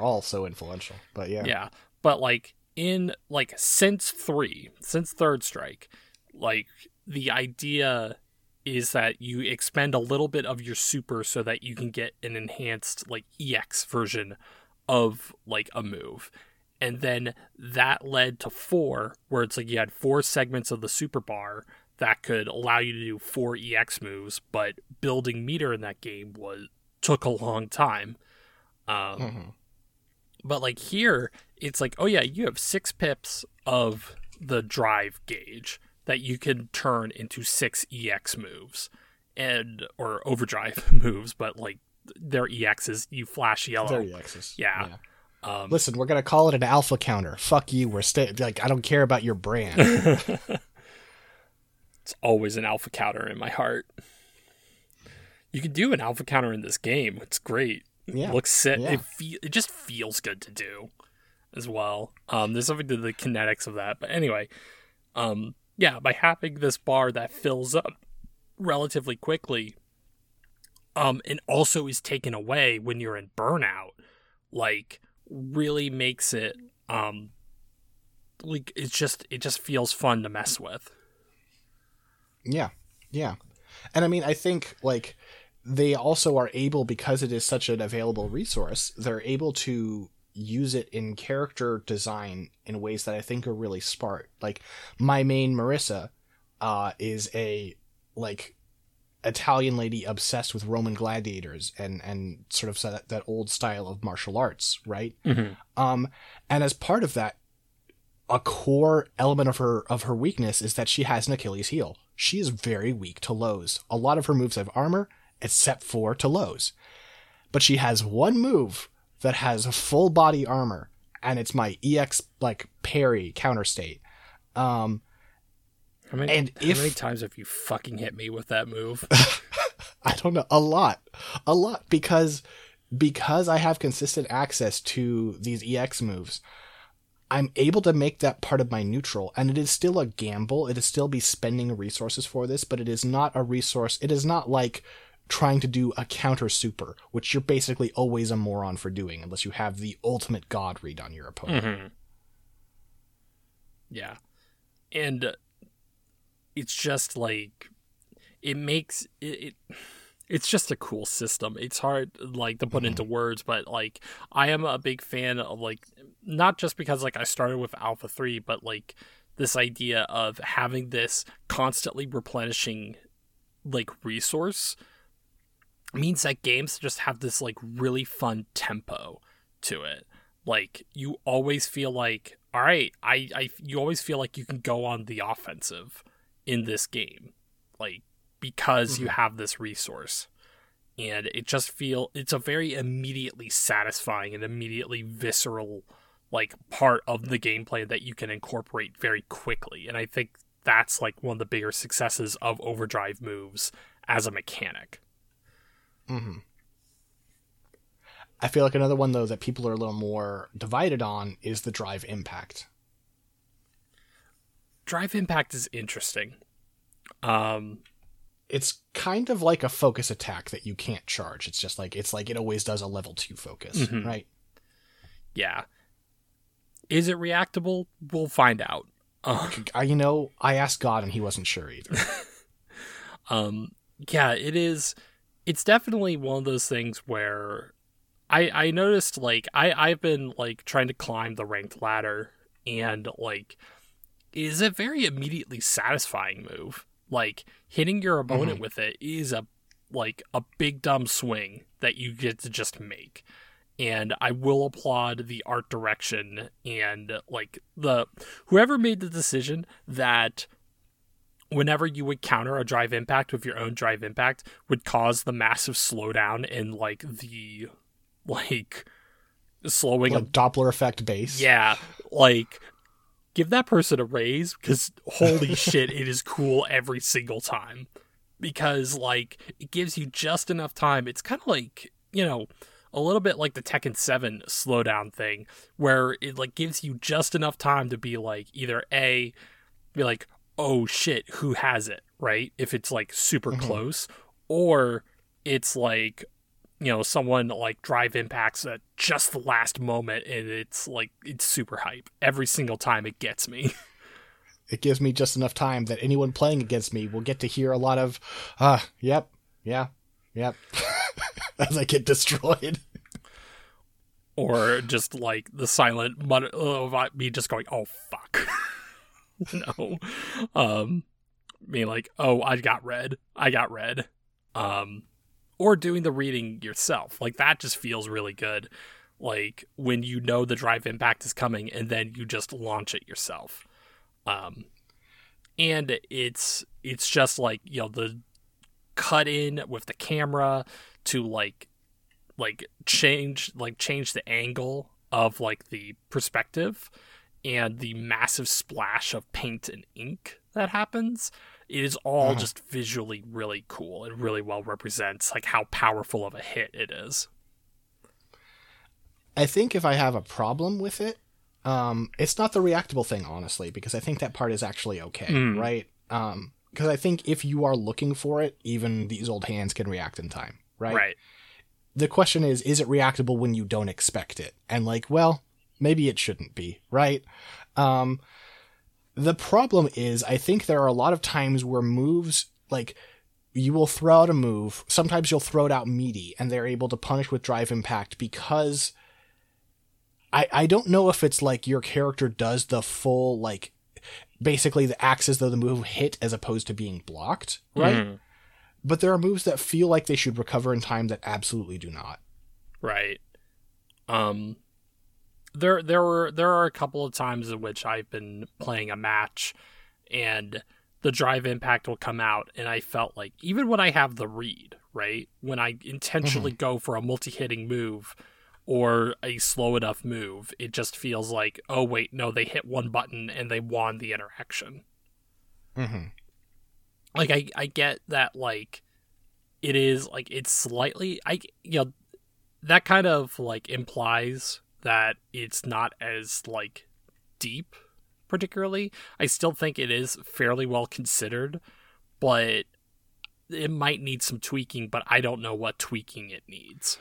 all so influential, but yeah. Yeah, but, like... in, like, since Third Strike, like, the idea is that you expend a little bit of your super so that you can get an enhanced, like, EX version of, like, a move. And then that led to 4, where it's like you had 4 segments of the super bar that could allow you to do 4 EX moves, but building meter in that game took a long time. But, like, here, it's like, oh, yeah, you have 6 pips of the drive gauge that you can turn into 6 EX moves. or overdrive moves, but like their EXs, you flash yellow. Their EXs. Yeah. Listen, we're going to call it an alpha counter. Fuck you. We're I don't care about your brand. It's always an alpha counter in my heart. You can do an alpha counter in this game. It's great. Yeah. It looks sick. Yeah. It just feels good to do as well. There's something to the kinetics of that. But anyway, by having this bar that fills up relatively quickly, and also is taken away when you're in burnout, like really makes it, like it just feels fun to mess with. Yeah. And I mean, I think like they also are able, because it is such an available resource, they're able to use it in character design in ways that I think are really smart. Like my main Marissa is a like Italian lady obsessed with Roman gladiators and sort of that old style of martial arts, right? Mm-hmm. And as part of that, a core element of her weakness is that she has an Achilles heel. She is very weak to lows. A lot of her moves have armor, except for to lows. But she has one move that has full body armor, and it's my EX like parry counter state. How many times have you fucking hit me with that move? I don't know. A lot. Because I have consistent access to these EX moves, I'm able to make that part of my neutral, and it is still a gamble. It is still be spending resources for this, but it is not a resource. It is not like trying to do a counter super, which you're basically always a moron for doing unless you have the ultimate god read on your opponent. Mm-hmm. Yeah. And it's just like, it makes it's just a cool system. It's hard like to put into words, but like I am a big fan of like, not just because like I started with Alpha 3, but like this idea of having this constantly replenishing like resource means that games just have this like really fun tempo to it. Like you always feel like, all right, you always feel like you can go on the offensive in this game, like because you have this resource, and it's a very immediately satisfying and immediately visceral like part of the gameplay that you can incorporate very quickly. And I think that's like one of the bigger successes of overdrive moves as a mechanic. Mm-hmm. I feel like another one, though, that people are a little more divided on is the drive impact. Drive impact is interesting. It's kind of like a focus attack that you can't charge. It's just like, it always does a level 2 focus, right? Yeah. Is it reactable? We'll find out. I asked God and he wasn't sure either. Yeah, it is. It's definitely one of those things where I noticed, like, I've been, like, trying to climb the ranked ladder, and, like, it is a very immediately satisfying move. Like, hitting your opponent with it is a big dumb swing that you get to just make. And I will applaud the art direction and, like, whoever made the decision that whenever you would counter a drive impact with your own drive impact would cause the massive slowdown in, like, the, like, slowing like Doppler effect base. Yeah, like, give that person a raise, because holy shit, it is cool every single time. Because, like, it gives you just enough time. It's kind of like, you know, a little bit like the Tekken 7 slowdown thing, where it, like, gives you just enough time to be, like, either A, be like, oh shit, who has it, right? If it's, like, super close, or it's, like, you know, someone, like, drive impacts at just the last moment, and it's, like, it's super hype. Every single time it gets me. It gives me just enough time that anyone playing against me will get to hear a lot of, yep, as I get destroyed. Or just, like, the silent mutter of me just going, oh, fuck. No. Me like, oh, I got red. Or doing the reading yourself. Like, that just feels really good. Like, when you know the drive impact is coming and then you just launch it yourself. And it's just like, you know, the cut in with the camera to change the angle of the perspective, and the massive splash of paint and ink that happens. It is all just visually really cool. It really well represents how powerful of a hit it is. I think if I have a problem with it, it's not the reactable thing, honestly, because I think that part is actually okay, right? Because I think if you are looking for it, even these old hands can react in time, right? Right. The question is it reactable when you don't expect it? And maybe it shouldn't be, right? The problem is, I think there are a lot of times where moves, you will throw out a move, sometimes you'll throw it out meaty, and they're able to punish with drive impact because... I don't know if it's your character does the full, basically the acts as though the move hit as opposed to being blocked, right? Mm-hmm. But there are moves that feel like they should recover in time that absolutely do not. Right. There are a couple of times in which I've been playing a match and the drive impact will come out, and I felt even when I have the read, right? When I intentionally go for a multi-hitting move or a slow enough move, it just feels like, oh wait, no, they hit one button and they won the interaction. Mm-hmm. I get that, it is, it's slightly, that kind of, implies that it's not as, deep, particularly. I still think it is fairly well considered, but it might need some tweaking, but I don't know what tweaking it needs.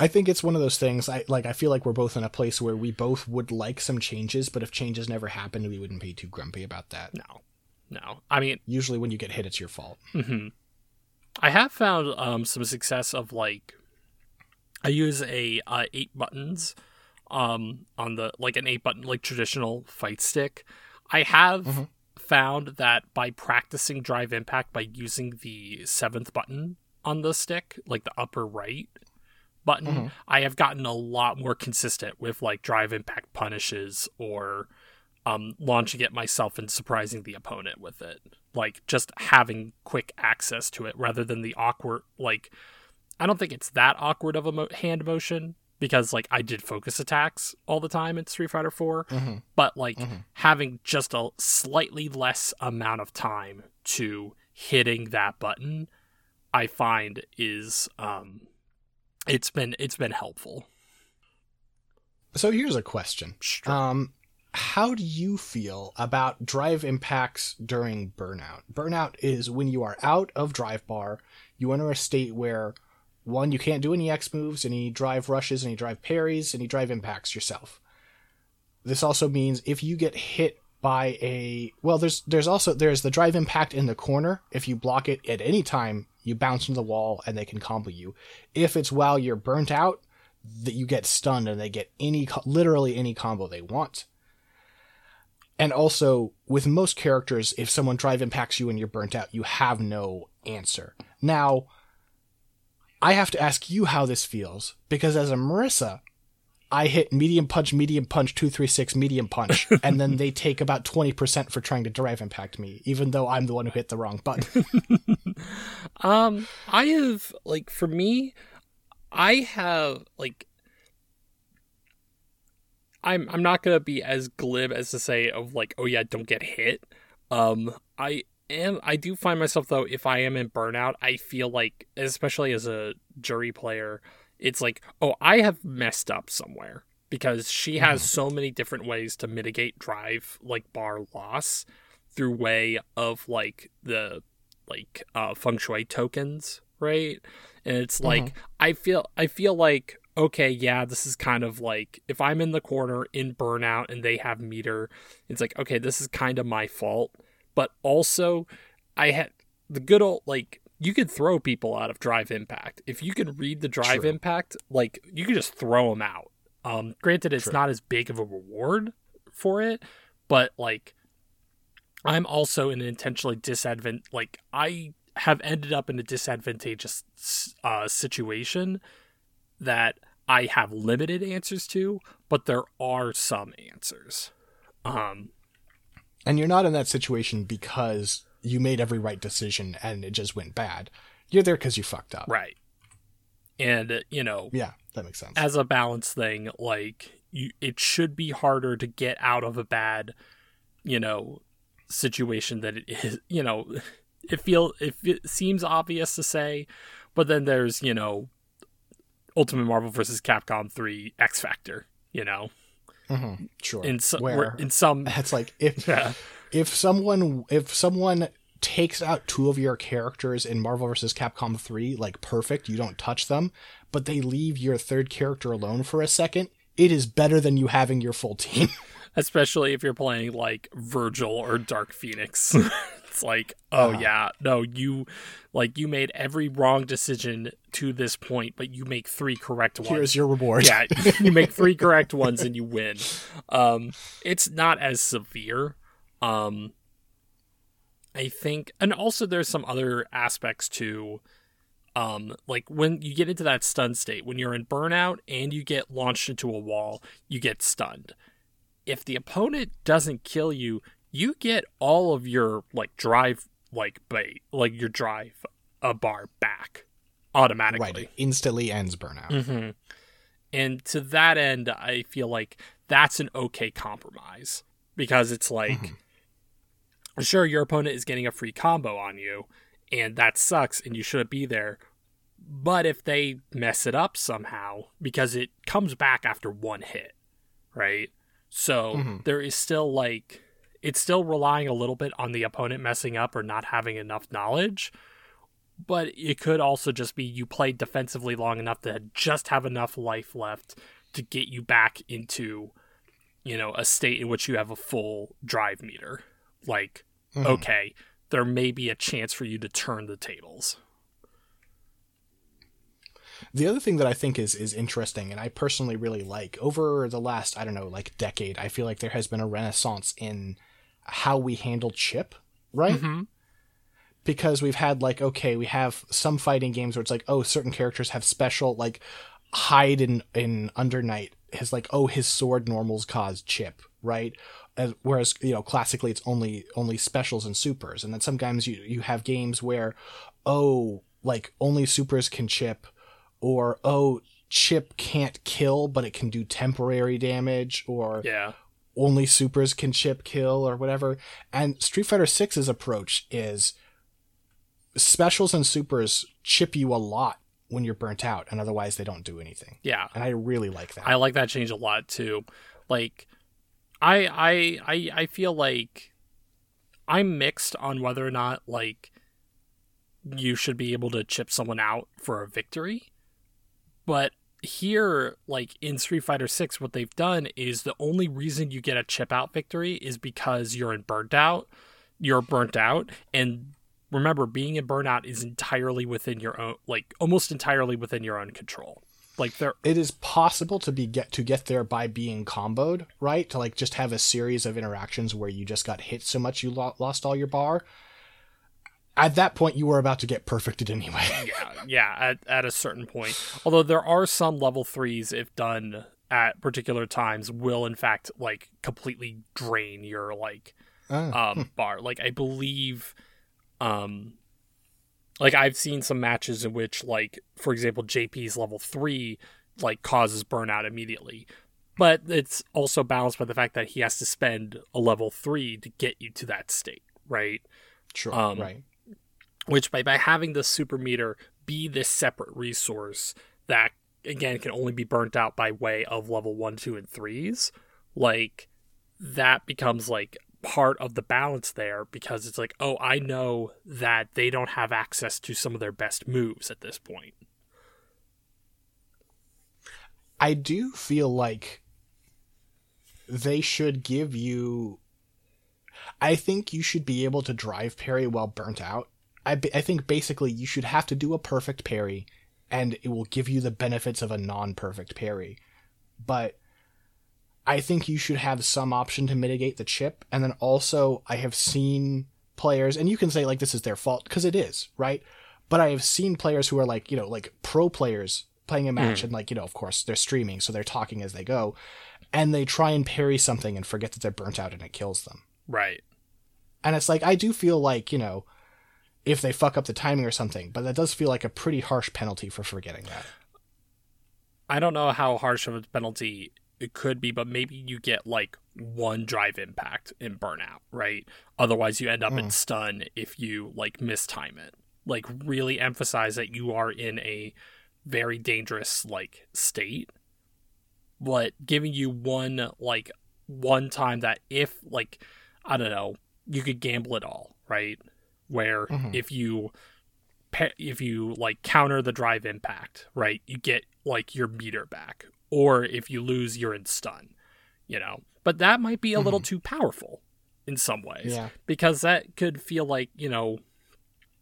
I think it's one of those things, I feel like we're both in a place where we both would like some changes, but if changes never happened, we wouldn't be too grumpy about that. No. I mean... usually when you get hit, it's your fault. Mm-hmm. I have found some success of, I use a 8 buttons on the... an 8-button, traditional fight stick. I have found that by practicing drive impact by using the 7th button on the stick, the upper right... button, I have gotten a lot more consistent with drive impact punishes or launching it myself and surprising the opponent with it, just having quick access to it rather than the awkward, I don't think it's that awkward of a hand motion because I did focus attacks all the time in Street Fighter 4, but having just a slightly less amount of time to hitting that button, I find is It's been helpful. So here's a question. Sure. How do you feel about drive impacts during burnout? Burnout is when you are out of drive bar, you enter a state where, one, you can't do any X moves, any drive rushes, any drive parries, any drive impacts yourself. This also means if you get hit by a... well, there's the drive impact in the corner. If you block it at any time, you bounce into the wall and they can combo you. If it's while you're burnt out, that you get stunned and they get literally any combo they want. And also, with most characters, if someone drive impacts you and you're burnt out, you have no answer. Now, I have to ask you how this feels, because as a Marissa, I hit medium punch, 2, 3, 6, medium punch, and then they take about 20% for trying to drive impact me, even though I'm the one who hit the wrong button. I have, for me, I have, I'm not gonna be as glib as to say of, oh yeah, don't get hit. I do find myself, though, if I am in burnout, I feel especially as a Juri player, it's oh, I have messed up somewhere, because she has so many different ways to mitigate drive, bar loss through way of, the... Feng Shui tokens, right? And it's I feel okay, yeah, this is kind of if I'm in the corner in burnout and they have meter, it's okay, this is kind of my fault. But also, I had the good old you could throw people out of drive impact if you could read the drive True. Impact. You could just throw them out. Granted, it's True. Not as big of a reward for it, but I'm also in an intentionally I have ended up in a disadvantageous situation that I have limited answers to, but there are some answers. And you're not in that situation because you made every right decision and it just went bad. You're there because you fucked up. Right. And, you know... Yeah, that makes sense. As a balance thing, like, it should be harder to get out of a bad, you know, situation that it is, you know... It seems obvious to say, but then there's, you know, Ultimate Marvel vs. Capcom 3 X Factor, you know? Mm-hmm, sure. It's like, if someone takes out two of your characters in Marvel vs. Capcom 3, like, perfect, you don't touch them, but they leave your third character alone for a second, it is better than you having your full team. Especially if you're playing, like, Virgil or Dark Phoenix. It's like, oh yeah, no, you made every wrong decision to this point, but you make three correct ones. Here's your reward. Yeah, you make three correct ones and you win. It's not as severe. I think, and also there's some other aspects to, like when you get into that stun state, when you're in burnout and you get launched into a wall, you get stunned. If the opponent doesn't kill you, you get all of your drive bar back automatically. Right, it instantly ends burnout. Mm-hmm. And to that end, I feel like that's an okay compromise because it's like, mm-hmm. Sure, your opponent is getting a free combo on you, and that sucks, and you shouldn't be there. But if they mess it up somehow, because it comes back after one hit, right? So there is still like. It's still relying a little bit on the opponent messing up or not having enough knowledge, but it could also just be you played defensively long enough to just have enough life left to get you back into, you know, a state in which you have a full drive meter. Like, okay, there may be a chance for you to turn the tables. The other thing that I think is interesting, and I personally really like, over the last, I don't know, like decade, I feel like there has been a renaissance in how we handle chip, right? Mm-hmm. Because we've had like, okay, we have some fighting games where it's like, oh, certain characters have special, like Hyde in Undernight has like, oh, his sword normals cause chip, right? Whereas, you know, classically it's only specials and supers. And then sometimes you have games where, oh, like only supers can chip. Or, oh, chip can't kill, but it can do temporary damage, or only supers can chip kill, or whatever. And Street Fighter 6's approach is specials and supers chip you a lot when you're burnt out, and otherwise they don't do anything. Yeah. And I really like that. I like that change a lot, too. Like, I feel like I'm mixed on whether or not, like, you should be able to chip someone out for a victory. But here, like in Street Fighter 6, what they've done is the only reason you get a chip out victory is because you're burnt out. And remember, being in burnout is entirely within your own, like almost entirely within your own control. Like it is possible to get there by being comboed, right? To like just have a series of interactions where you just got hit so much you lost all your bar. At that point, you were about to get perfected anyway. yeah. At a certain point, although there are some level 3s, if done at particular times, will in fact like completely drain your like bar. Like I believe, like I've seen some matches in which, like for example, JP's level 3 like causes burnout immediately, but it's also balanced by the fact that he has to spend a level 3 to get you to that state, right? Sure. Right. Which by having the super meter be this separate resource that, again, can only be burnt out by way of level 1, 2, and 3s, like that becomes like part of the balance there, because it's like, oh, I know that they don't have access to some of their best moves at this point. I do feel like they should give you... I think you should be able to drive parry while burnt out. I think basically you should have to do a perfect parry, and it will give you the benefits of a non-perfect parry. But I think you should have some option to mitigate the chip. And then also I have seen players, and you can say like this is their fault, because it is, right? But I have seen players who are like, you know, like pro players playing a match and like, you know, of course they're streaming, so they're talking as they go, and they try and parry something and forget that they're burnt out and it kills them. Right. And it's like, I do feel like, you know, if they fuck up the timing or something, but that does feel like a pretty harsh penalty for forgetting that. I don't know how harsh of a penalty it could be, but maybe you get like one drive impact in burnout, right? Otherwise you end up in stun if you like mistime it. Like, really emphasize that you are in a very dangerous like state, but giving you one time that if, like, I don't know, you could gamble it all, right? Where if you like counter the drive impact, right, you get like your meter back, or if you lose, you're in stun, you know. But that might be a little too powerful in some ways, because that could feel like, you know,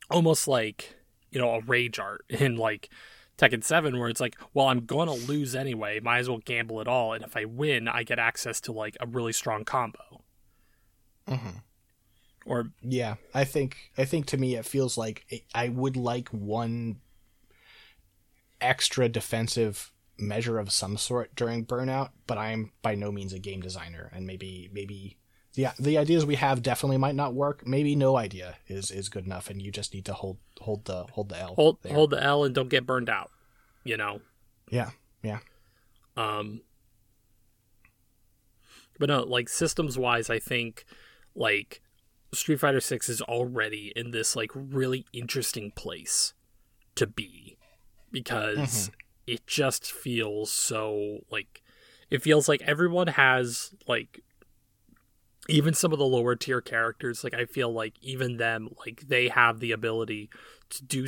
almost like, you know, a rage art in like Tekken 7, where it's like, well, I'm gonna lose anyway, might as well gamble it all, and if I win, I get access to like a really strong combo. Or yeah, I think to me it feels like I would like one extra defensive measure of some sort during burnout, but I'm by no means a game designer, and maybe the ideas we have definitely might not work. Maybe no idea is good enough, and you just need to hold the L. Hold the L and don't get burned out, you know. Yeah. But no, like systems wise, I think like Street Fighter 6 is already in this like really interesting place to be, because it just feels so like, it feels like everyone has like, even some of the lower tier characters, like I feel like even them, like they have the ability to do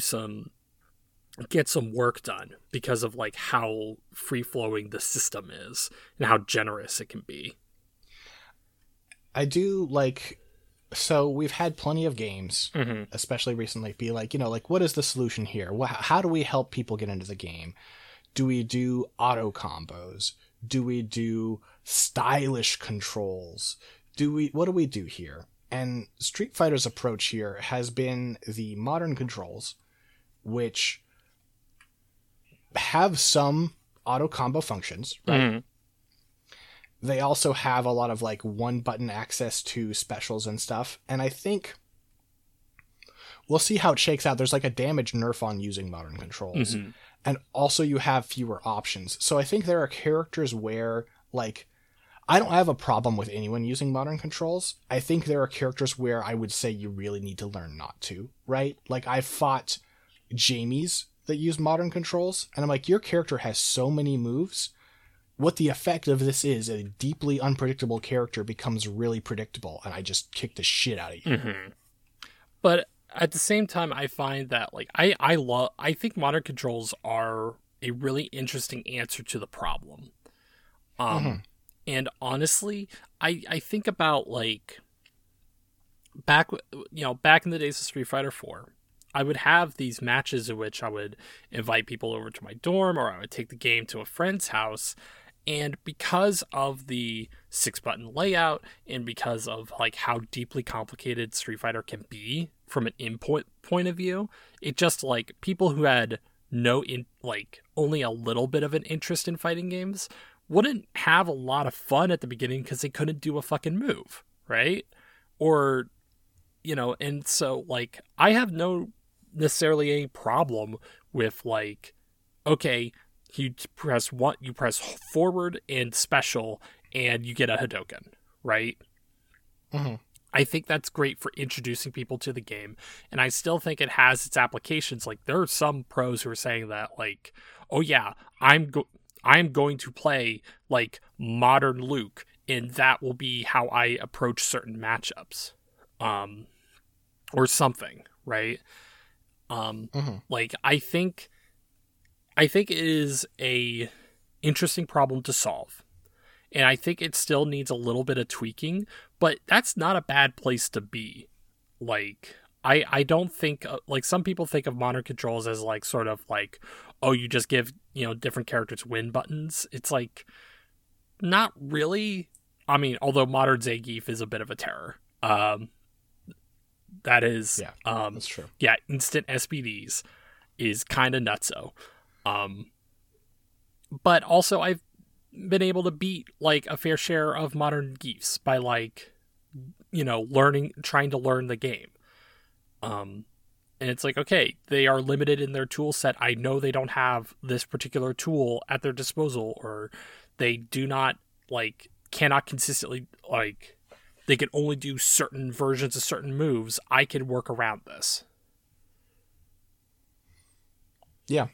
get some work done because of like how free flowing the system is and how generous it can be. I do like, so we've had plenty of games, especially recently, be like, you know, like, what is the solution here? How do we help people get into the game? Do we do auto combos? Do we do stylish controls? What do we do here? And Street Fighter's approach here has been the modern controls, which have some auto combo functions, right? They also have a lot of like one button access to specials and stuff. And I think we'll see how it shakes out. There's like a damage nerf on using modern controls. And also you have fewer options. So I think there are characters where like, I don't have a problem with anyone using modern controls. I think there are characters where I would say you really need to learn not to, right? Like I fought Jamies that use modern controls, and I'm like, your character has so many moves. What the effect of this is, a deeply unpredictable character becomes really predictable, and I just kick the shit out of you. But at the same time, I find that like I think modern controls are a really interesting answer to the problem. And honestly, I think about like back in the days of Street Fighter 4, I would have these matches in which I would invite people over to my dorm, or I would take the game to a friend's house. And because of the 6-button layout, and because of like how deeply complicated Street Fighter can be from an input point of view, it just like people who had only a little bit of an interest in fighting games wouldn't have a lot of fun at the beginning because they couldn't do a fucking move, right? Or, you know, and so like I have no necessarily any problem with like, okay, you press forward and special, and you get a Hadouken, right? I think that's great for introducing people to the game, and I still think it has its applications. Like, there are some pros who are saying that, like, oh yeah, I'm going to play, like, modern Luke, and that will be how I approach certain matchups, or something, right? Like, I think it is a interesting problem to solve, and I think it still needs a little bit of tweaking, but that's not a bad place to be. Like, I don't think, like, some people think of modern controls as like sort of like, oh, you just give, you know, different characters win buttons. It's like, not really. I mean, although modern Zangief is a bit of a terror. That is, that's true. Yeah, instant SPDs is kind of nutso. But also I've been able to beat like a fair share of modern geefs by like you know, trying to learn the game. And it's like, okay, they are limited in their tool set. I know they don't have this particular tool at their disposal, or they do not, like, cannot consistently, like, they can only do certain versions of certain moves. I can work around this. Yeah.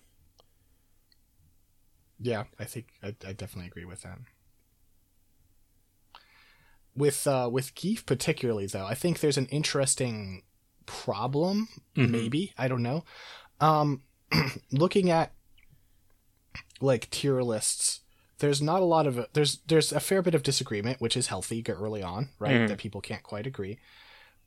Yeah, I think I definitely agree with that. With Keef particularly, though, I think there's an interesting problem, maybe, I don't know. Looking at, like, tier lists, there's not a lot of, there's a fair bit of disagreement, which is healthy early on, right? That people can't quite agree.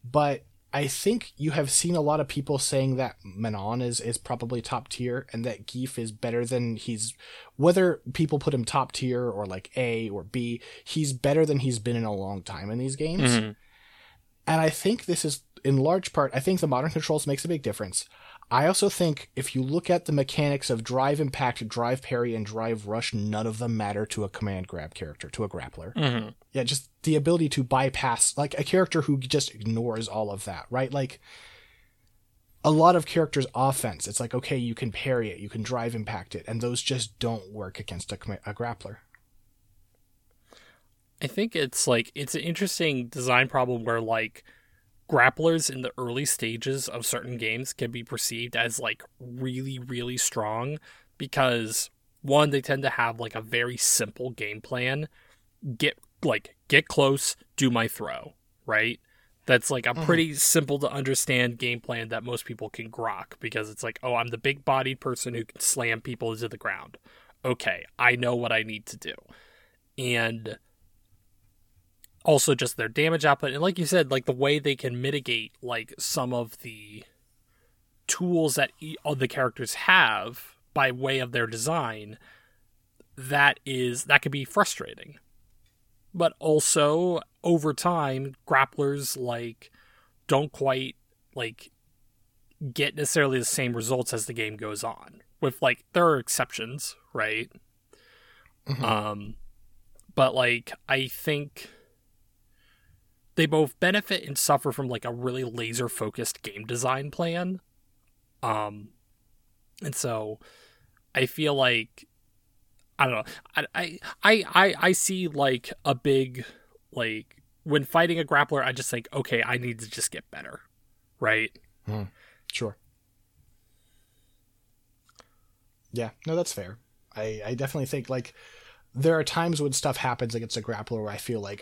But I think you have seen a lot of people saying that Manon is probably top tier, and that Geef is better than he's, whether people put him top tier or like A or B, he's better than he's been in a long time in these games. And I think this is, in large part, I think the modern controls makes a big difference. I also think if you look at the mechanics of drive impact, drive parry, and drive rush, none of them matter to a command grab character, to a grappler. Yeah, just the ability to bypass, like, a character who just ignores all of that, right? Like, a lot of characters' offense, it's like, okay, you can parry it, you can drive impact it, and those just don't work against a grappler. I think it's, like, it's an interesting design problem where, like, grapplers in the early stages of certain games can be perceived as, like, really, really strong because, one, they tend to have, like, a very simple game plan. Get close, do my throw, right? That's, like, a pretty simple to understand game plan that most people can grok because it's like, oh, I'm the big-bodied person who can slam people into the ground. Okay, I know what I need to do. And also just their damage output, and like you said, like the way they can mitigate like some of the tools that all the characters have by way of their design, that can be frustrating. But also over time, grapplers like don't quite like get necessarily the same results as the game goes on. With like there are exceptions, right? But like I think they both benefit and suffer from, like, a really laser-focused game design plan. And so I feel like, I don't know, I see, like, a big, like, when fighting a grappler, I just think, okay, I need to just get better, right? Sure. Yeah, no, that's fair. I definitely think, like, there are times when stuff happens against a grappler where I feel like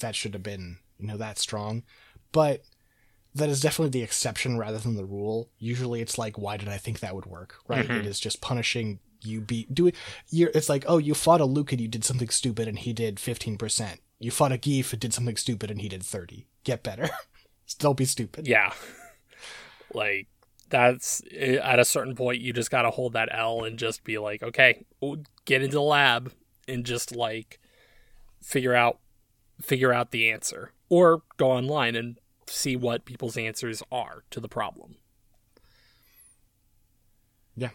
that should have been, you know, that strong. But that is definitely the exception rather than the rule. Usually it's like, why did I think that would work, right? It is just punishing you. It's like, oh, you fought a Luke and you did something stupid and he did 15%. You fought a Geef and did something stupid and he did 30%. Get better. Still be stupid. Yeah. Like, that's at a certain point, you just got to hold that L and just be like, okay, get into the lab and just like figure out the answer, or go online and see what people's answers are to the problem. Yeah.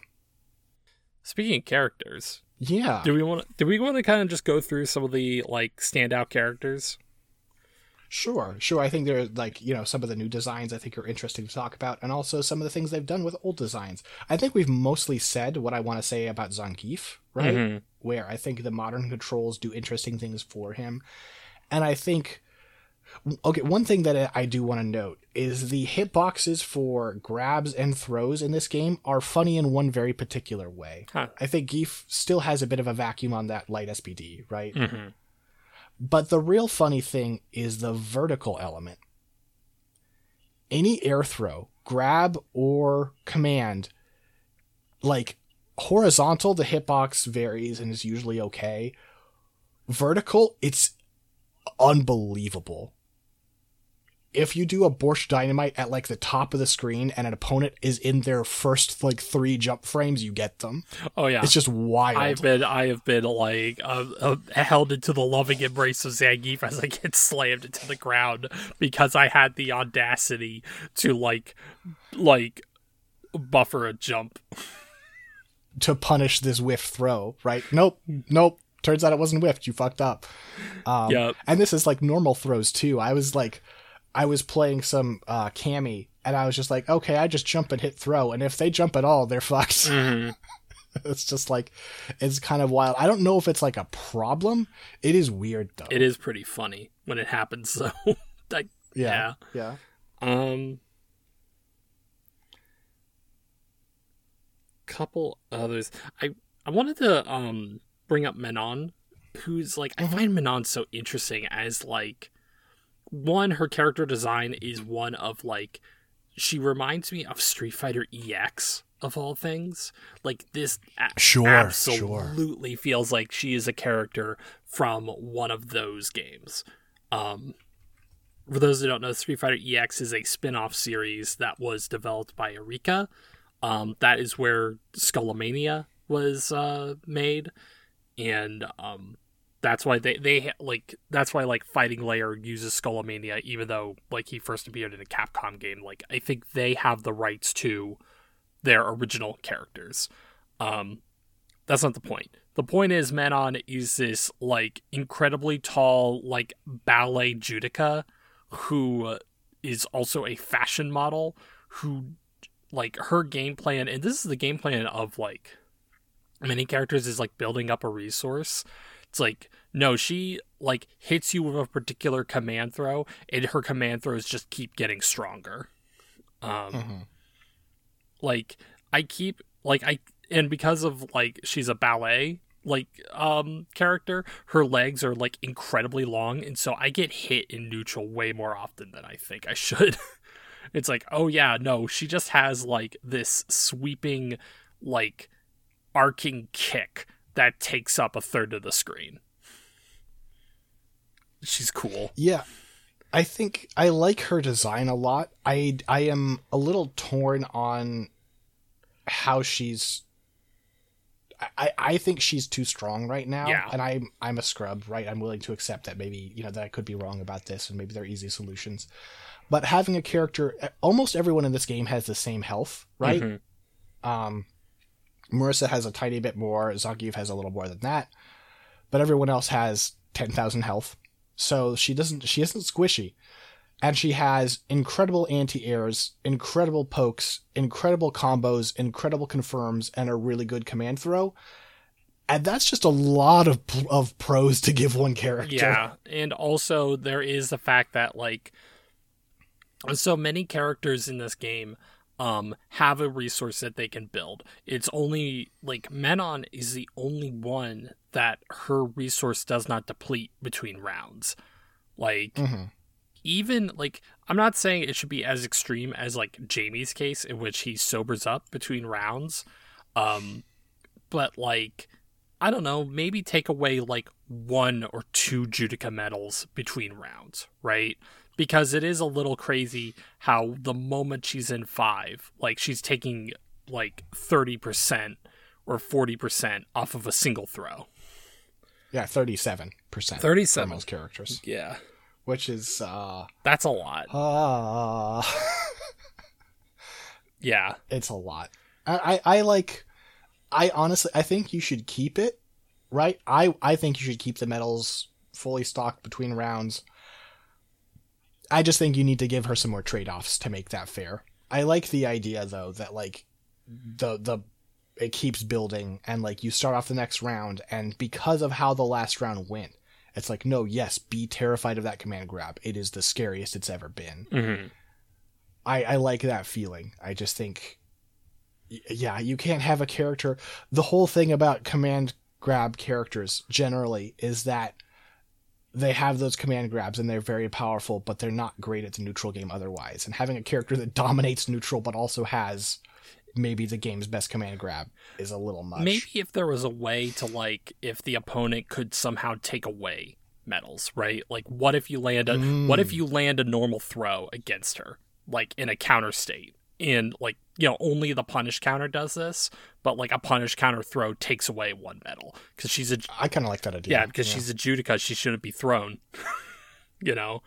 Speaking of characters. Yeah. Do we want to kind of just go through some of the like standout characters? Sure. I think they're like, you know, some of the new designs I think are interesting to talk about, and also some of the things they've done with old designs. I think we've mostly said what I want to say about Zangief, right? Where I think the modern controls do interesting things for him. And I think, okay, one thing that I do want to note is the hitboxes for grabs and throws in this game are funny in one very particular way. I think Geef still has a bit of a vacuum on that light SPD, right? But the real funny thing is the vertical element. Any air throw, grab, or command, like horizontal, the hitbox varies and is usually okay. Vertical, it's unbelievable. If you do a Borscht Dynamite at like the top of the screen and an opponent is in their first like 3 jump frames, you get them. Oh yeah, it's just wild. I have been like held into the loving embrace of Zangief as I get slammed into the ground because I had the audacity to like buffer a jump to punish this whiff throw. Right? Nope. turns out it wasn't whiffed. You fucked up. Yep. And this is like normal throws too. I was playing some Cammy, and I was just like, okay, I just jump and hit throw, and if they jump at all, they're fucked. Mm-hmm. It's just like, it's kind of wild. I don't know if it's like a problem. It is weird though. It is pretty funny when it happens. So like, yeah. Couple others. I wanted to bring up Manon, who's like, I find Manon so interesting as like, one, her character design is one of like, she reminds me of Street Fighter EX of all things. Like this absolutely feels like she is a character from one of those games. For those who don't know, Street Fighter EX is a spin-off series that was developed by Eureka. That is where Skullomania was made, and that's why they Fighting Lair uses Skullomania, even though like he first appeared in a Capcom game. Like I think they have the rights to their original characters. That's not the point. The point is Manon is this like incredibly tall like ballet judoka who is also a fashion model, who like her game plan, and this is the game plan of like many characters, is like building up a resource. It's like, no, she like hits you with a particular command throw, and her command throws just keep getting stronger. Like I keep like I and because of like she's a ballet like character, her legs are like incredibly long, and so I get hit in neutral way more often than I think I should. It's like, oh yeah, no, she just has like this sweeping like arcing kick that takes up a third of the screen. She's cool. Yeah. I think I like her design a lot. I am a little torn on how she's I think she's too strong right now. Yeah. And I'm a scrub, right? I'm willing to accept that maybe, you know, that I could be wrong about this, and maybe there are easy solutions. But having a character, almost everyone in this game has the same health, right? Mm-hmm. Marissa has a tiny bit more. Zangief has a little more than that. But everyone else has 10,000 health. So she isn't squishy. And she has incredible anti-airs, incredible pokes, incredible combos, incredible confirms, and a really good command throw. And that's just a lot of pros to give one character. Yeah, and also there is the fact that, like, so many characters in this game have a resource that they can build. It's only, like, Manon is the only one that her resource does not deplete between rounds. Like, even, like, I'm not saying it should be as extreme as, like, Jamie's case, in which he sobers up between rounds. But, like, I don't know, maybe take away, like, 1 or 2 Judica medals between rounds, right? Because it is a little crazy how the moment she's in 5, like, she's taking, like, 30% or 40% off of a single throw. Yeah, 37%. 37. For most characters. Yeah. Which is, that's a lot. Yeah. It's a lot. I think you should keep it, right? I think you should keep the medals fully stocked between rounds. I just think you need to give her some more trade-offs to make that fair. I like the idea, though, that, like, the it keeps building, and, like, you start off the next round, and because of how the last round went, it's like, no, yes, be terrified of that command grab. It is the scariest it's ever been. Mm-hmm. I like that feeling. I just think, yeah, you can't have a character. The whole thing about command grab characters, generally, is that they have those command grabs and they're very powerful, but they're not great at the neutral game otherwise. And having a character that dominates neutral but also has maybe the game's best command grab is a little much. Maybe if there was a way to, like, if the opponent could somehow take away medals, right? Like, what if you land a normal throw against her, like, in a counter state? And, like, you know, only the punish counter does this, but, like, a punish counter throw takes away 1 medal. Because she's a... I kind of like that idea. Yeah, because she's a Judica, she shouldn't be thrown. You know?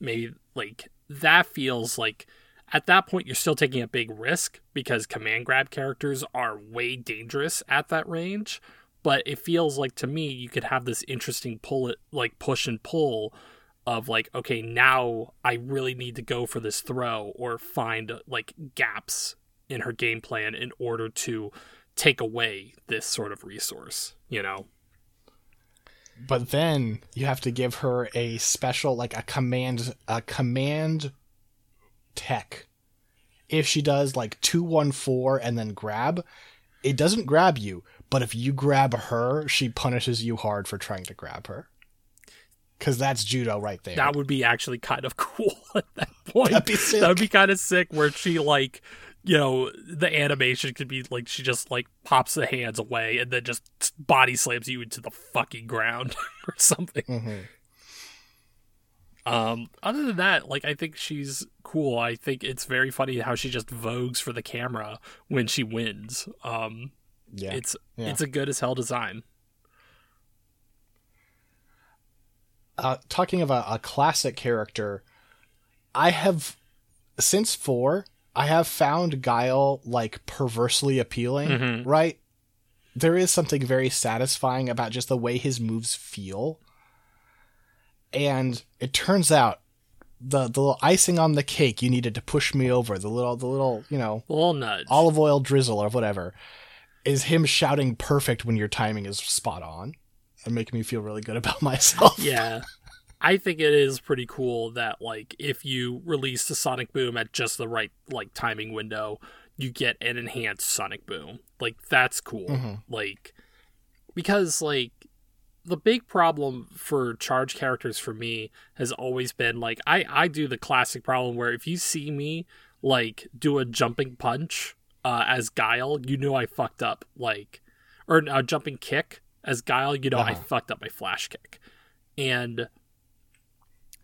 Maybe, like, that feels like... At that point, you're still taking a big risk, because command grab characters are way dangerous at that range. But it feels like, to me, you could have this interesting pull, like push and pull of like, okay, now I really need to go for this throw or find like gaps in her game plan in order to take away this sort of resource, you know? But then you have to give her a special, like a command tech. If she does like 2-1-4 and then grab, it doesn't grab you. But if you grab her, she punishes you hard for trying to grab her. Because that's judo right there. That would be actually kind of cool at that point. That'd be sick. That would be kind of sick where she, like, you know, the animation could be, like, she just, like, pops the hands away and then just body slams you into the fucking ground or something. Mm-hmm. Other than that, like, I think she's cool. I think it's very funny how she just vogues for the camera when she wins. Yeah, it's a good as hell design. Talking of a classic character, I have since 4, I have found Guile like perversely appealing. Mm-hmm. Right, there is something very satisfying about just the way his moves feel, and it turns out the little icing on the cake you needed to push me over, the little you know, walnut olive oil drizzle or whatever, is him shouting perfect when your timing is spot on and making me feel really good about myself. Yeah. I think it is pretty cool that, like, if you release the Sonic Boom at just the right, like, timing window, you get an enhanced Sonic Boom. Like, that's cool. Mm-hmm. Like, because, like, the big problem for charge characters for me has always been, like, I do the classic problem where if you see me, like, do a jumping punch... as Guile, you know I fucked up, like, or a jumping kick as Guile, you know, I fucked up my Flash Kick. And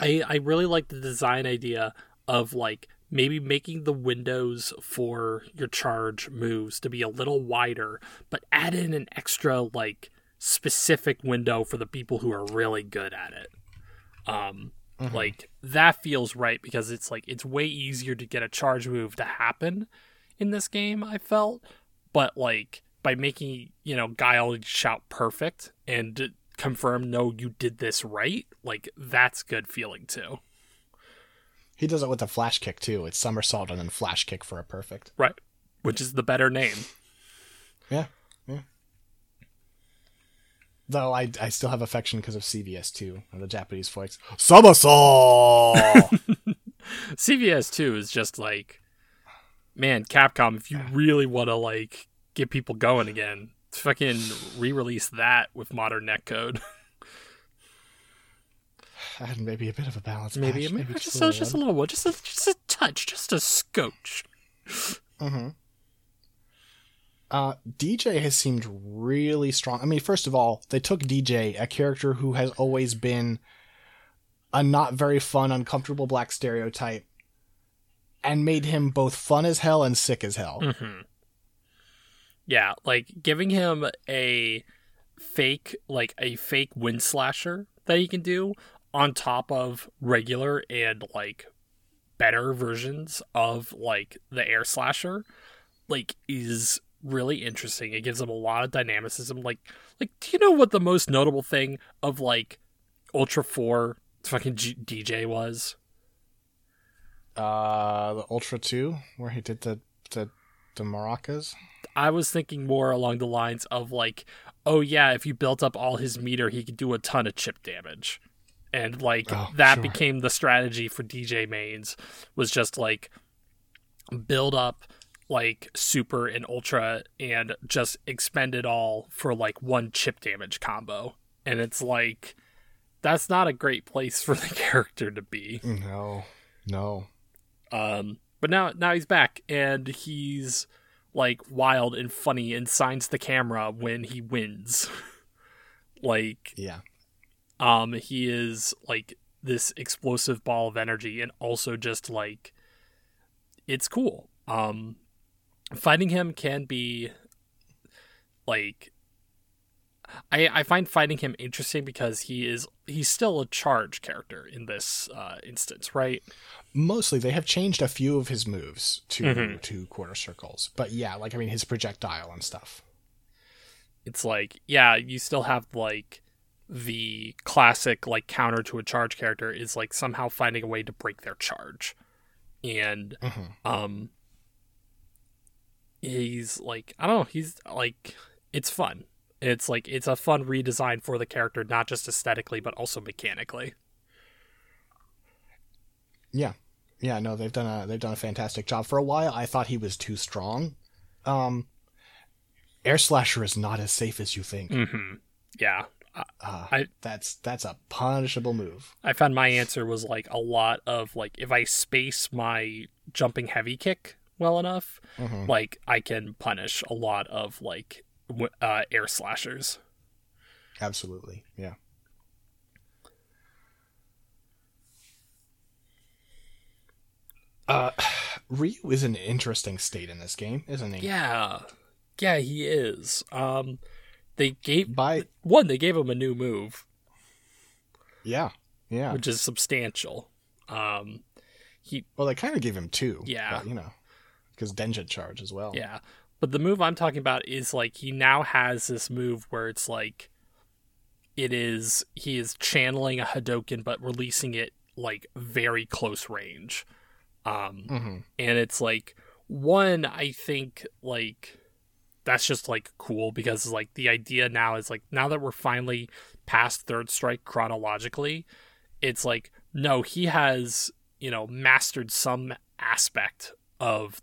I really like the design idea of, like, maybe making the windows for your charge moves to be a little wider, but add in an extra, like, specific window for the people who are really good at it. Mm-hmm. Like, that feels right because it's, like, it's way easier to get a charge move to happen in this game, I felt, but, like, by making, you know, Guile shout perfect and confirm, no, you did this right, like, that's good feeling too. He does it with a Flash Kick too. It's somersault and then Flash Kick for a perfect. Right. Which is the better name. Yeah. Yeah. Though I still have affection because of CVS 2 and the Japanese voice. Somersault! CVS 2 is just like, man, Capcom, if you really want to, like, get people going again, fucking re-release that with modern netcode. And maybe a bit of a balance. Maybe just a little one. Just a touch. Just a scotch. Mm-hmm. DJ has seemed really strong. I mean, first of all, they took DJ, a character who has always been a not very fun, uncomfortable black stereotype, and made him both fun as hell and sick as hell. Mm-hmm. Yeah, like, giving him a fake wind slasher that he can do on top of regular and, like, better versions of, like, the air slasher, like, is really interesting. It gives him a lot of dynamicism. Like, do you know what the most notable thing of, like, Ultra 4 fucking DJ was? The Ultra 2, where he did the maracas? I was thinking more along the lines of, like, oh yeah, if you built up all his meter, he could do a ton of chip damage. And, like, became the strategy for DJ mains, was just, like, build up, like, super and ultra and just expend it all for, like, one chip damage combo. And it's like, that's not a great place for the character to be. No. But now he's back, and he's, like, wild and funny and signs the camera when he wins. Like, yeah. He is, like, this explosive ball of energy, and also just, like, it's cool. Fighting him can be, like, I find fighting him interesting because he's still a charge character in this instance, right? Mostly, they have changed a few of his moves to quarter circles, but yeah, like, I mean, his projectile and stuff. it's like, yeah, you still have like the classic like counter to a charge character is like somehow finding a way to break their charge. And he's like, I don't know, he's like, it's fun. It's like, it's a fun redesign for the character, not just aesthetically, but also mechanically. Yeah. Yeah, no, they've done a fantastic job. For a while, I thought he was too strong. Air Slasher is not as safe as you think. Mm-hmm. Yeah. That's a punishable move. I found my answer was like a lot of like, if I space my jumping heavy kick well enough, like I can punish a lot of like air slashers. Absolutely. Yeah. Ryu is an interesting state in this game, isn't he? Yeah, he is. They gave him a new move. Yeah, which is substantial. They kind of gave him two. Yeah, but, you know, because Tension charge as well. Yeah, but the move I'm talking about is like he now has this move where it's like he is channeling a Hadouken but releasing it like very close range. And it's like, one, I think like that's just like cool because like the idea now is like, now that we're finally past Third Strike chronologically, it's like, no, he has, you know, mastered some aspect of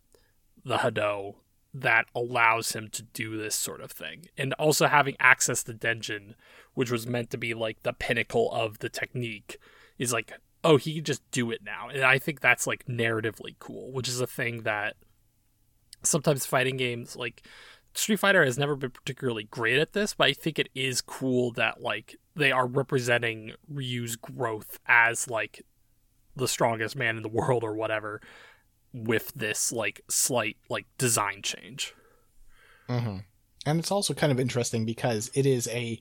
the Hadou that allows him to do this sort of thing. And also having access to Tension, which was meant to be like the pinnacle of the technique, is like, oh, he can just do it now. And I think that's like narratively cool, which is a thing that sometimes fighting games like Street Fighter has never been particularly great at this, but I think it is cool that like they are representing Ryu's growth as like the strongest man in the world or whatever with this like slight like design change. Mm-hmm. And it's also kind of interesting because it is a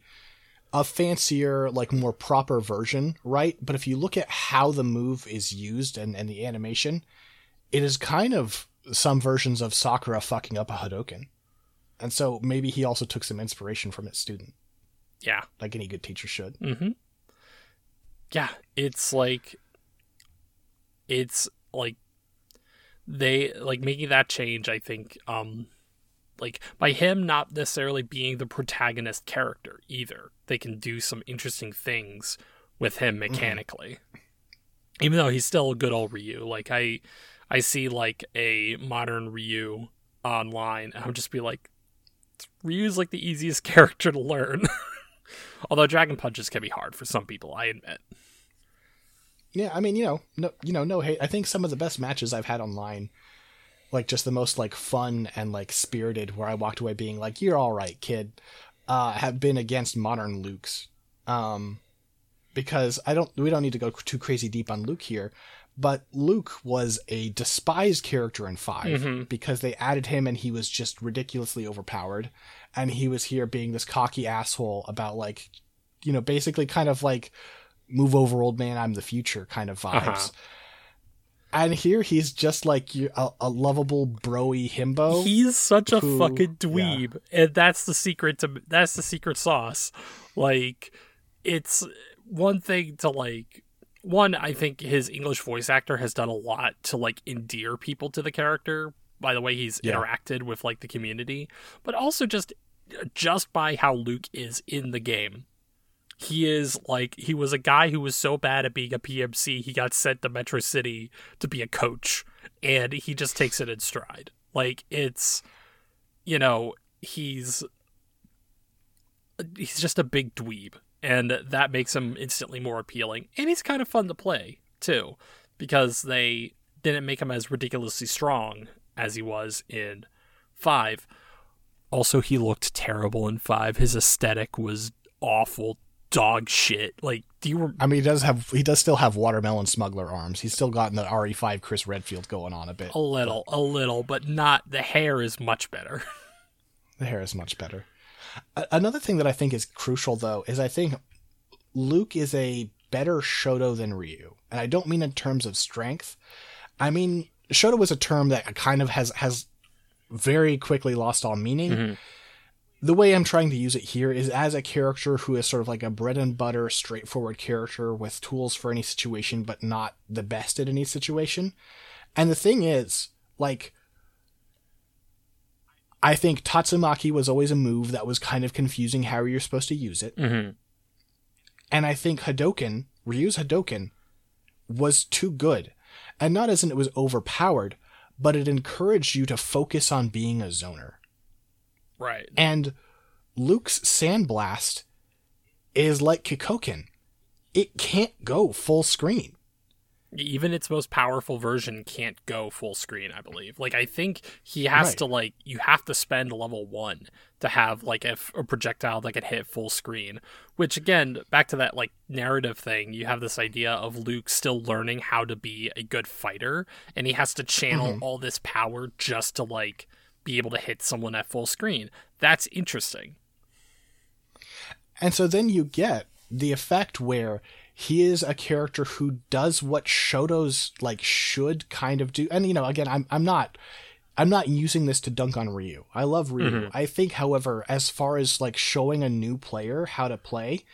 fancier, like more proper version, right? But if you look at how the move is used and the animation, it is kind of some versions of Sakura fucking up a Hadouken. And so maybe he also took some inspiration from his student. Yeah. Like any good teacher should. Mm-hmm. Yeah. It's like they like making that change, I think, like by him not necessarily being the protagonist character either, they can do some interesting things with him mechanically. Mm-hmm. Even though he's still a good old Ryu. Like I see like a modern Ryu online and I would just be like, Ryu's like the easiest character to learn. Although dragon punches can be hard for some people, I admit. Yeah, I mean, no hate. I think some of the best matches I've had online, like just the most like fun and like spirited, where I walked away being like, you're all right, kid, have been against modern Lukes. Because we don't need to go too crazy deep on Luke here, but Luke was a despised character in 5 because they added him and he was just ridiculously overpowered. And he was here being this cocky asshole about like, you know, basically kind of like move over old man, I'm the future kind of vibes. Uh-huh. And here he's just like a lovable broy himbo. He's such a fucking dweeb, and that's the secret to that's the secret sauce. Like, it's one thing to like. One, I think his English voice actor has done a lot to like endear people to the character by the way he's interacted with like the community, but also just by how Luke is in the game. He is like, he was a guy who was so bad at being a PMC, he got sent to Metro City to be a coach, and he just takes it in stride. Like, it's, you know, he's just a big dweeb, and that makes him instantly more appealing. And he's kind of fun to play, too, because they didn't make him as ridiculously strong as he was in 5. Also, he looked terrible in 5. His aesthetic was awful. Dog shit. Like, he does still have watermelon smuggler arms. He's still gotten the RE5 Chris Redfield going on a bit. A little, but not, the hair is much better. The hair is much better. Another thing that I think is crucial, though, is I think Luke is a better Shoto than Ryu. And I don't mean in terms of strength. I mean, Shoto is a term that kind of has very quickly lost all meaning. Mm-hmm. the way I'm trying to use it here is as a character who is sort of like a bread and butter, straightforward character with tools for any situation, but not the best at any situation. And the thing is, like, I think Tatsumaki was always a move that was kind of confusing how you're supposed to use it. Mm-hmm. And I think Hadouken, Ryu's Hadouken, was too good. And not as in it was overpowered, but it encouraged you to focus on being a zoner. Right. And Luke's Sandblast is like Kikoken. It can't go full screen. Even its most powerful version can't go full screen, I believe. Like, I think he has to, like, you have to spend level 1 to have, like, a projectile that can hit full screen. Which, again, back to that, like, narrative thing, you have this idea of Luke still learning how to be a good fighter, and he has to channel all this power just to, like, be able to hit someone at full screen. That's interesting. And so then you get the effect where he is a character who does what Shoto's, like, should kind of do. And, you know, again, I'm not using this to dunk on Ryu. I love Ryu. Mm-hmm. I think, however, as far as, like, showing a new player how to play,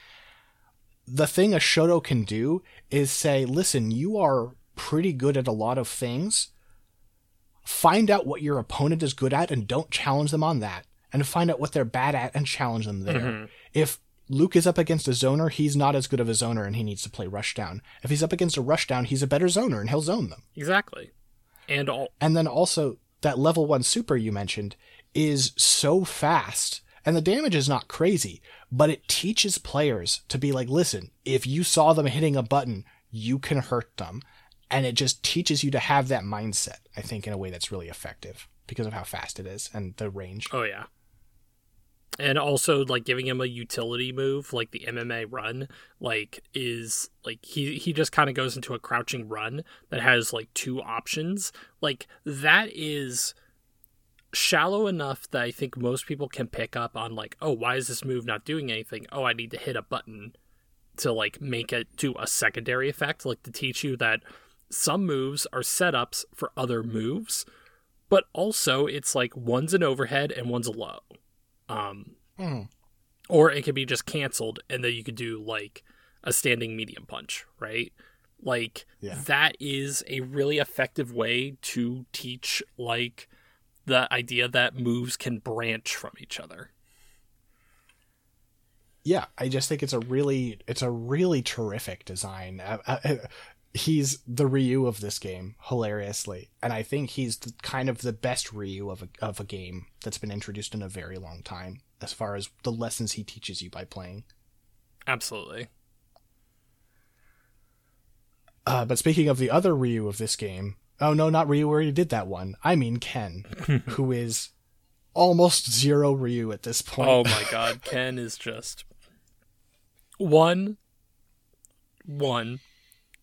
the thing a Shoto can do is say, listen, you are pretty good at a lot of things. Find out what your opponent is good at and don't challenge them on that. And find out what they're bad at and challenge them there. Mm-hmm. If Luke is up against a zoner, he's not as good of a zoner and he needs to play rushdown. If he's up against a rushdown, he's a better zoner and he'll zone them. Exactly. And then also that level 1 super you mentioned is so fast and the damage is not crazy, but it teaches players to be like, listen, if you saw them hitting a button, you can hurt them. And it just teaches you to have that mindset, I think, in a way that's really effective because of how fast it is and the range. Oh, yeah. And also, like, giving him a utility move, like the MMA run, like, is, like, he just kind of goes into a crouching run that has, like, 2 options. Like, that is shallow enough that I think most people can pick up on, like, oh, why is this move not doing anything? Oh, I need to hit a button to, like, make it do a secondary effect, like, to teach you that some moves are setups for other moves, but also it's, like, one's an overhead and one's a low. Or it could be just canceled and then you could do, like, a standing medium punch, right? Like, that is a really effective way to teach, like, the idea that moves can branch from each other. Yeah, I just think it's a really terrific design. He's the Ryu of this game, hilariously. And I think he's kind of the best Ryu of a game that's been introduced in a very long time, as far as the lessons he teaches you by playing. Absolutely. But speaking of the other Ryu of this game... Oh, no, not Ryu. We already did that one. I mean Ken, who is almost zero Ryu at this point. Oh, my God. Ken is just... One...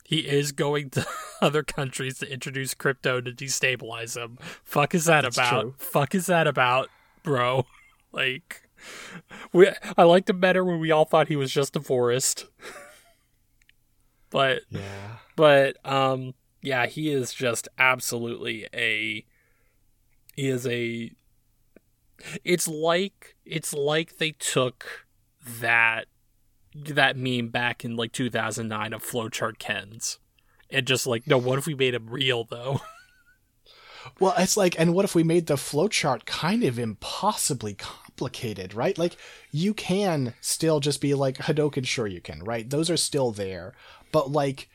He is going to other countries to introduce crypto to destabilize him. Fuck is that about? True. Fuck is that about, bro? Like, I liked him better when we all thought he was just a forest. But he is just absolutely it's like they took that meme back in, like, 2009 of flowchart Kens and just like, no, what if we made him real though? Well, it's like, and what if we made the flowchart kind of impossibly complicated, right? Like, you can still just be like Hadouken Shoryuken, right? Those are still there, but, like,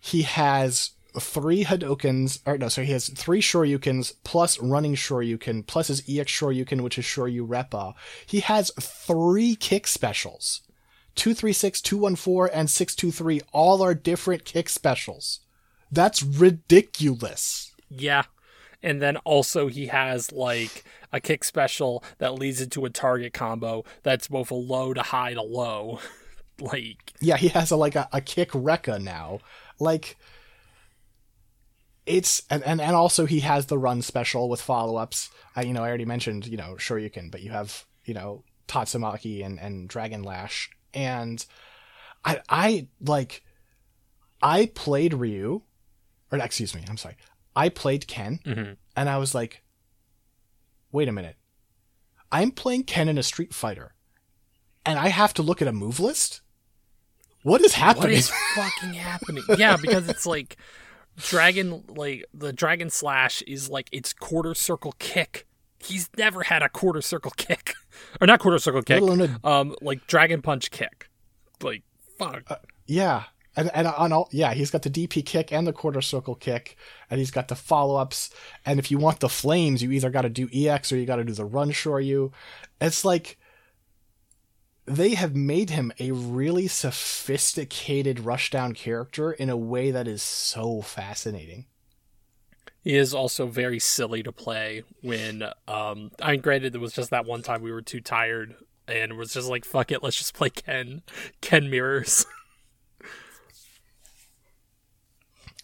he has 3 Hadoukens, or no, sorry, he has 3 Shoryukens plus running Shoryuken plus his EX Shoryuken, which is Shoryu Reppa. He has 3 kick specials. 236, 214, and 623 all are different kick specials. That's ridiculous. Yeah. And then also he has, like, a kick special that leads into a target combo that's both a low to high to low. Like... Yeah, he has, a kick Rekka now. Like... It's and also he has the run special with follow-ups. I already mentioned, Shoryuken, but you have, Tatsumaki and Dragon Lash... And I played Ken, and I was like, wait a minute. I'm playing Ken in a Street Fighter, and I have to look at a move list? What is happening? What is fucking happening? Yeah, because it's like Dragon, like the Dragon Slash is like its quarter circle kick. He's never had a quarter circle kick, or not quarter circle kick. Like Dragon Punch kick. Like fuck. Yeah. And on all, yeah, he's got the DP kick and the quarter circle kick, and he's got the follow-ups. And if you want the flames, you either got to do EX or you got to do the run Shoryu. It's like they have made him a really sophisticated rushdown character in a way that is so fascinating. He is also very silly to play when, I mean, granted, it was just that one time we were too tired and was just like, fuck it, let's just play Ken Mirrors.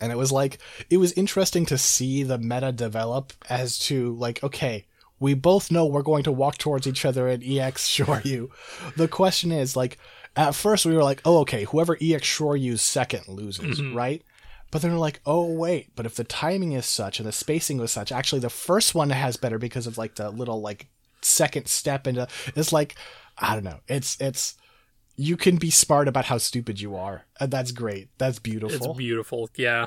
And it was like, it was interesting to see the meta develop as to like, okay, we both know we're going to walk towards each other and EX Shoryu. The question is like, at first we were like, oh, okay, whoever EX Shoryu's second loses, mm-hmm. right? But then we're like, oh, wait, but if the timing is such and the spacing was such, actually the first one has better because of like the little like second step into, it's like, I don't know. It's, you can be smart about how stupid you are. And that's great. That's beautiful. It's beautiful. Yeah.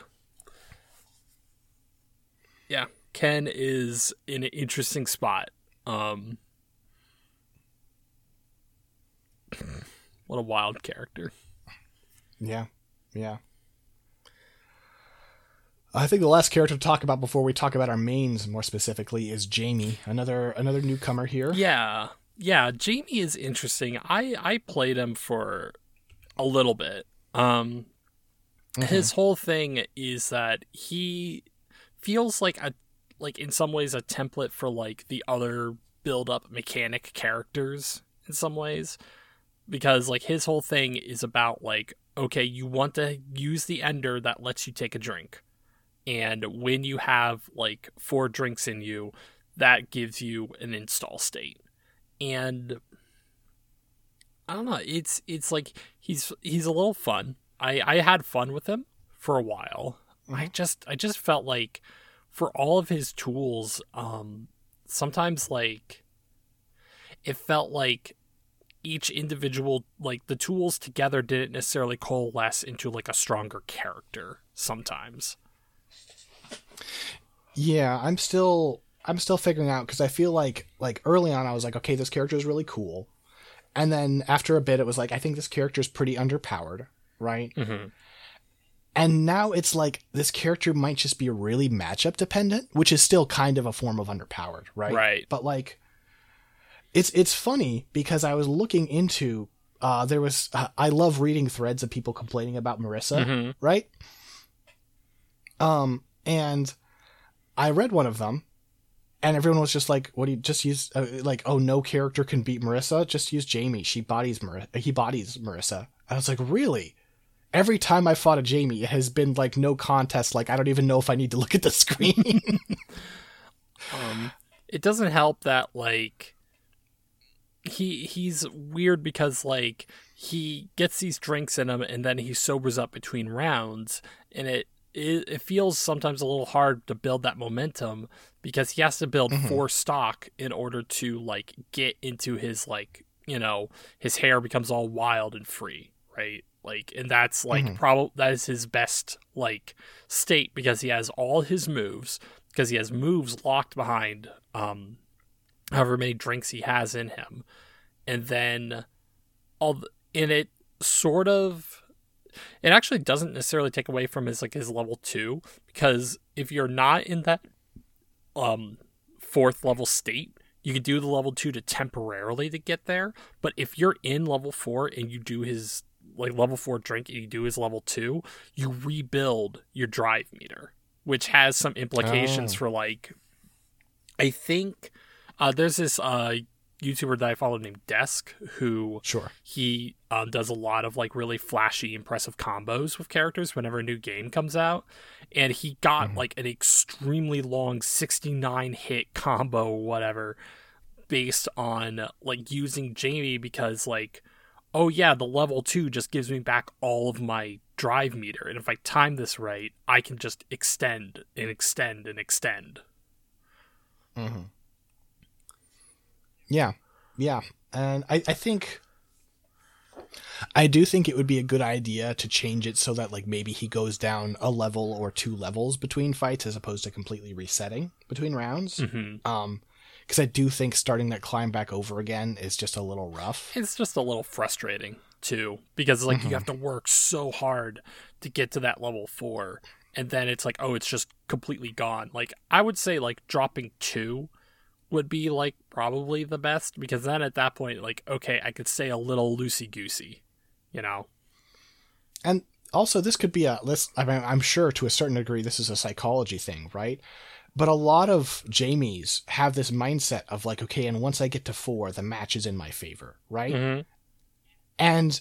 Yeah. Ken is in an interesting spot. What a wild character. Yeah. Yeah. I think the last character to talk about before we talk about our mains more specifically is Jamie, another newcomer here. Yeah. Yeah, Jamie is interesting. I played him for a little bit. His whole thing is that he feels like in some ways a template for like the other build-up mechanic characters in some ways, because like his whole thing is about like, okay, you want to use the ender that lets you take a drink, and when you have like 4 drinks in you, that gives you an install state. And I don't know, it's like he's a little fun. I had fun with him for a while. I just felt like for all of his tools, sometimes like it felt like each individual, like the tools together didn't necessarily coalesce into like a stronger character sometimes. Yeah, I'm still figuring out, because I feel like early on I was like, okay, this character is really cool. And then after a bit, it was like, I think this character is pretty underpowered, right? Mm-hmm. And now it's like, this character might just be really matchup dependent, which is still kind of a form of underpowered, right? Right. But like, it's funny because I was looking into, I love reading threads of people complaining about Marissa, mm-hmm. right? And I read one of them. And everyone was just like, what do you just use? Like, oh, no character can beat Marissa. Just use Jamie. He bodies Marissa. I was like, really? Every time I fought a Jamie, it has been like no contest. Like, I don't even know if I need to look at the screen. It doesn't help that like he's weird because like he gets these drinks in him and then he sobers up between rounds, and it feels sometimes a little hard to build that momentum because he has to build 4 stock in order to like get into his, like, you know, his hair becomes all wild and free. Right. Like, and that's like, that is his best like state because he has all his moves, because he has moves locked behind, however many drinks he has in him. And then it actually doesn't necessarily take away from his like his level 2, because if you're not in that 4th level state, you can do the level 2 to temporarily to get there. But if you're in level 4 and you do his like level 4 drink and you do his level 2, you rebuild your drive meter, which has some implications for like, I think there's this YouTuber that I follow named Desk, who he does a lot of like really flashy, impressive combos with characters whenever a new game comes out, and he got like an extremely long 69 hit combo, whatever, based on like using Jamie, because like, oh yeah, the level 2 just gives me back all of my drive meter, and if I time this right, I can just extend and extend and extend. Yeah. And I do think it would be a good idea to change it so that, like, maybe he goes down a level or two levels between fights as opposed to completely resetting between rounds. Mm-hmm. Because I do think starting that climb back over again is just a little rough. It's just a little frustrating, too, because, like, you have to work so hard to get to that level 4, and then it's like, oh, it's just completely gone. Like, I would say, like, dropping 2 would be, like, probably the best, because then at that point, like, okay, I could stay a little loosey-goosey, you know? And also, this could be a... I mean, I'm sure, to a certain degree, this is a psychology thing, right? But a lot of Jamies have this mindset of like, okay, and once I get to 4, the match is in my favor, right? Mm-hmm. And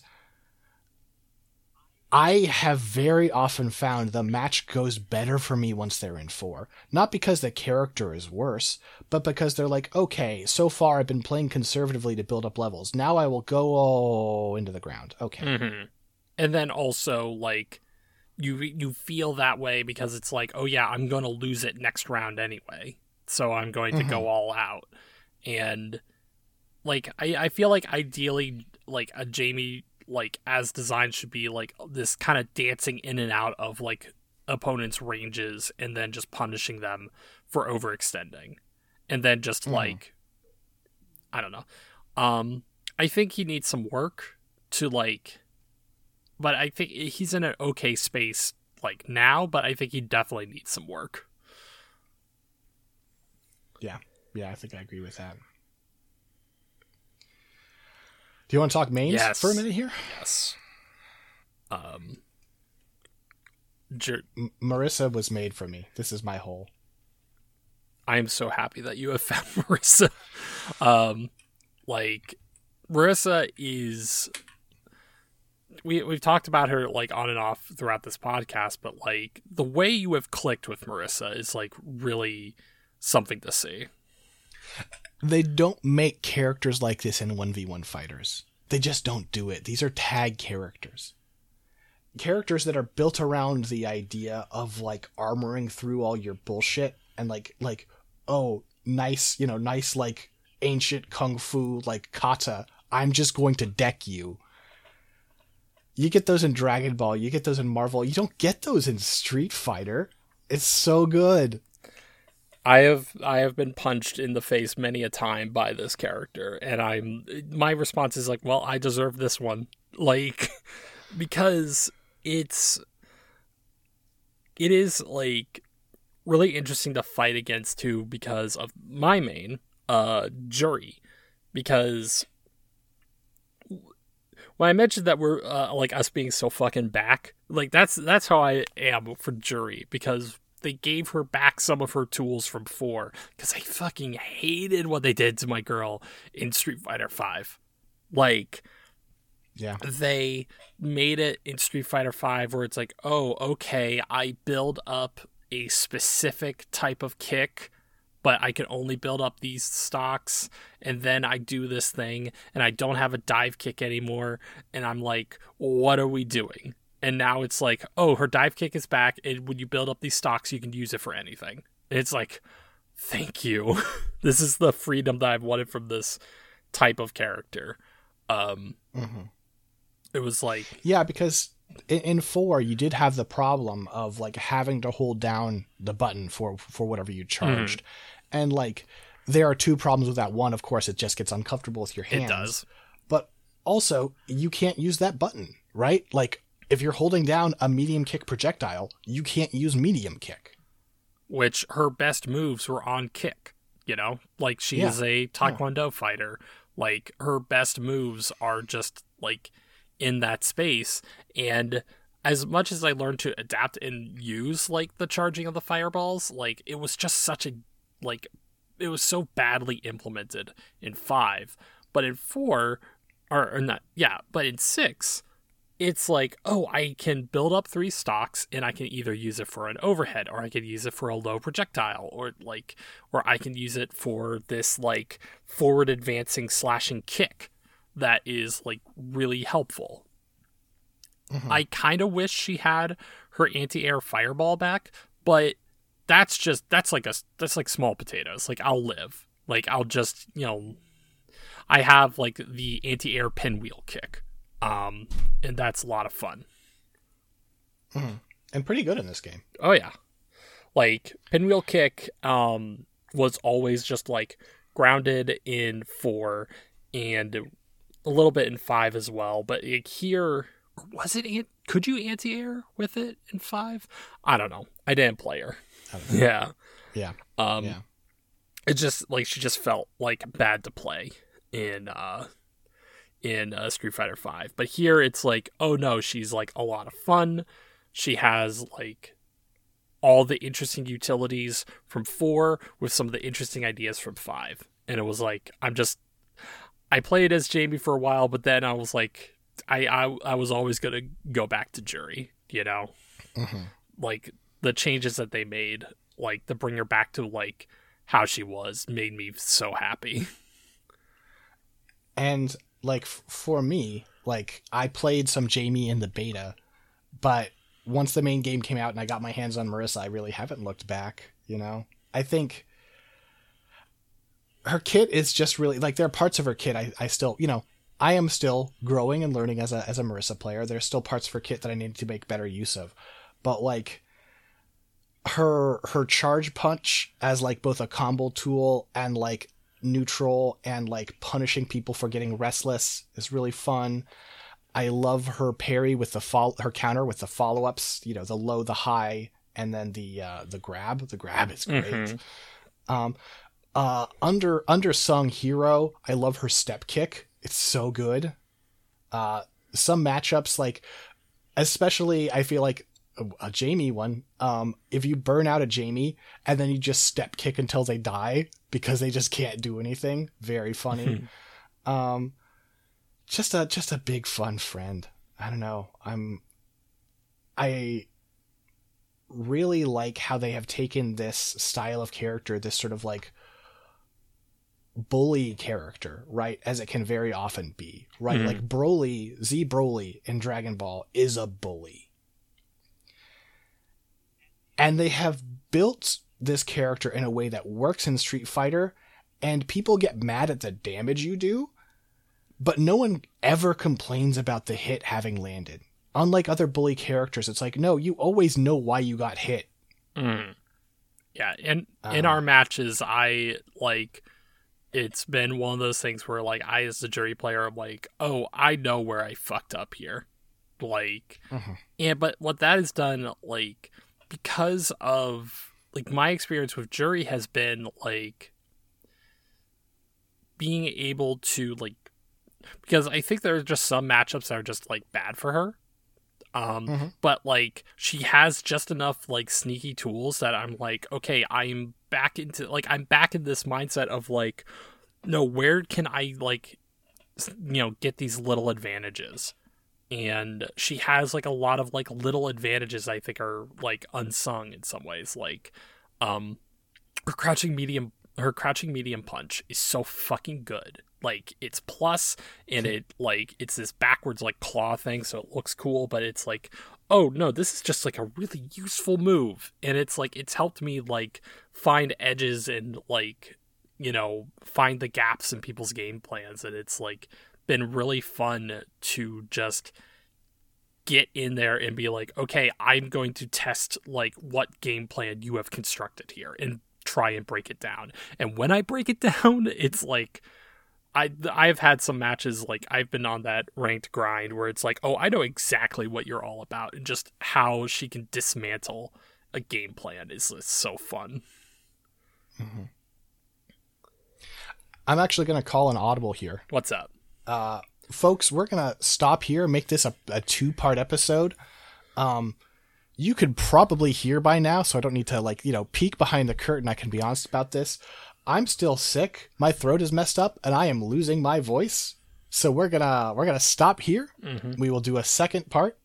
I have very often found the match goes better for me once they're in 4. Not because the character is worse, but because they're like, okay, so far I've been playing conservatively to build up levels. Now I will go into the ground. Okay. Mm-hmm. And then also, like... You feel that way because it's like, oh yeah, I'm going to lose it next round anyway, so I'm going to go all out. And like I feel like ideally, like, a Jamie, like, as designed, should be like this kind of dancing in and out of, like, opponents' ranges and then just punishing them for overextending, and then just like, I don't know. I think he needs some work to, like. But I think he's in an okay space, like, now, but I think he definitely needs some work. Yeah. Yeah, I think I agree with that. Do you want to talk mains for a minute here? Yes. Marissa was made for me. This is my hole. I am so happy that you have found Marissa. Like, Marissa is... We've talked about her, like, on and off throughout this podcast, but, like, the way you have clicked with Marissa is, like, really something to see. They don't make characters like this in 1v1 fighters. They just don't do it. These are tag characters. Characters that are built around the idea of, like, armoring through all your bullshit and, like, oh, nice, you know, nice, like, ancient kung fu, like, kata. I'm just going to deck you. You get those in Dragon Ball. You get those in Marvel. You don't get those in Street Fighter. It's so good. I have been punched in the face many a time by this character, and my response is like, well, I deserve this one, like, because it is like really interesting to fight against too, because of my main Juri, because. When I mentioned that we're, like, us being so fucking back, like, that's how I am for Juri, because they gave her back some of her tools from 4, because I fucking hated what they did to my girl in Street Fighter V. Like, yeah, they made it in Street Fighter V where it's like, oh, okay, I build up a specific type of kick, but I can only build up these stocks, and then I do this thing, and I don't have a dive kick anymore, and I'm like, what are we doing? And now it's like, oh, her dive kick is back, and when you build up these stocks, you can use it for anything. And it's like, thank you. This is the freedom that I've wanted from this type of character. It was like... Yeah, because... In 4, you did have the problem of, like, having to hold down the button for whatever you charged. And, like, there are two problems with that. One, of course, it just gets uncomfortable with your hands. It does. But also, you can't use that button, right? Like, if you're holding down a medium kick projectile, you can't use medium kick. Which, her best moves were on kick, you know? Like, she is a Taekwondo fighter. Like, her best moves are just, like... in that space. And as much as I learned to adapt and use, like, the charging of the fireballs, like, it was just such a, like, it was so badly implemented in 5, but in 4 or not, yeah, but in 6 it's like, oh, I can build up 3 stocks and I can either use it for an overhead, or I can use it for a low projectile, or like, or I can use it for this, like, forward advancing slashing kick that is, like, really helpful. I kind of wish she had her anti-air fireball back, but that's like small potatoes. Like, I'll live. Like, I'll just, you know, I have like the anti-air pinwheel kick, and that's a lot of fun. Mm-hmm. And pretty good in this game. Oh yeah, like pinwheel kick was always just like grounded in 4 and a little bit in 5 as well, but like, here was it? Could you anti-air with it in 5? I don't know. I didn't play her. Yeah. Yeah. Yeah. It just like she just felt like bad to play in Street Fighter V. But here it's like, oh no, she's like a lot of fun. She has like all the interesting utilities from 4 with some of the interesting ideas from 5. And it was like I played as Jamie for a while, but then I was like I was always gonna go back to Juri, you know? Mm-hmm. Like the changes that they made, like to bring her back to like how she was, made me so happy. And like for me, like I played some Jamie in the beta, but once the main game came out and I got my hands on Marissa, I really haven't looked back, you know? I think her kit is just really like, there are parts of her kit I still, you know, I am still growing and learning as a Marissa player. There's still parts of her kit that I need to make better use of. But like her charge punch as like both a combo tool and like neutral and like punishing people for getting restless is really fun. I love her parry with her counter with the follow-ups, you know, the low, the high, and then the grab. The grab is great. Mm-hmm. Undersung hero. I love her step kick. It's so good. Some matchups, like especially I feel like a Jamie one, if you burn out a Jamie and then you just step kick until they die because they just can't do anything, very funny. Just a big fun friend. I don't know. I really like how they have taken this style of character, this sort of like bully character, right, as it can very often be, right? Mm-hmm. Like Z Broly in Dragon Ball is a bully. And they have built this character in a way that works in Street Fighter, and people get mad at the damage you do, but no one ever complains about the hit having landed. Unlike other bully characters, it's like, no, you always know why you got hit. Mm. Yeah, and in our matches, I, like, it's been one of those things where, like, I as the Juri player, I'm like, oh, I know where I fucked up here. Like, mm-hmm. And but what that has done, like, because of like my experience with Juri has been like being able to like, because I think there are just some matchups that are just like bad for her. Mm-hmm. But like she has just enough like sneaky tools that I'm like, okay, I'm back in this mindset of like, no, where can I like, you know, get these little advantages? And she has like a lot of like little advantages I think are like unsung in some ways. Like her crouching medium punch is so fucking good. Like it's plus and it like it's this backwards like claw thing, so it looks cool, but it's like, oh no, this is just like a really useful move. And it's like it's helped me like find edges and like, you know, find the gaps in people's game plans. And it's like been really fun to just get in there and be like, okay, I'm going to test like what game plan you have constructed here and try and break it down. And when I break it down, it's like I've had some matches like I've been on that ranked grind where it's like, oh, I know exactly what you're all about. And just how she can dismantle a game plan is so fun. Mm-hmm. I'm actually going to call an audible here. What's up? Folks, we're going to stop here and make this a 2-part episode. You could probably hear by now, so I don't need to, like, you know, peek behind the curtain. I can be honest about this. I'm still sick. My throat is messed up and I am losing my voice. So we're going to stop here. Mm-hmm. We will do a second part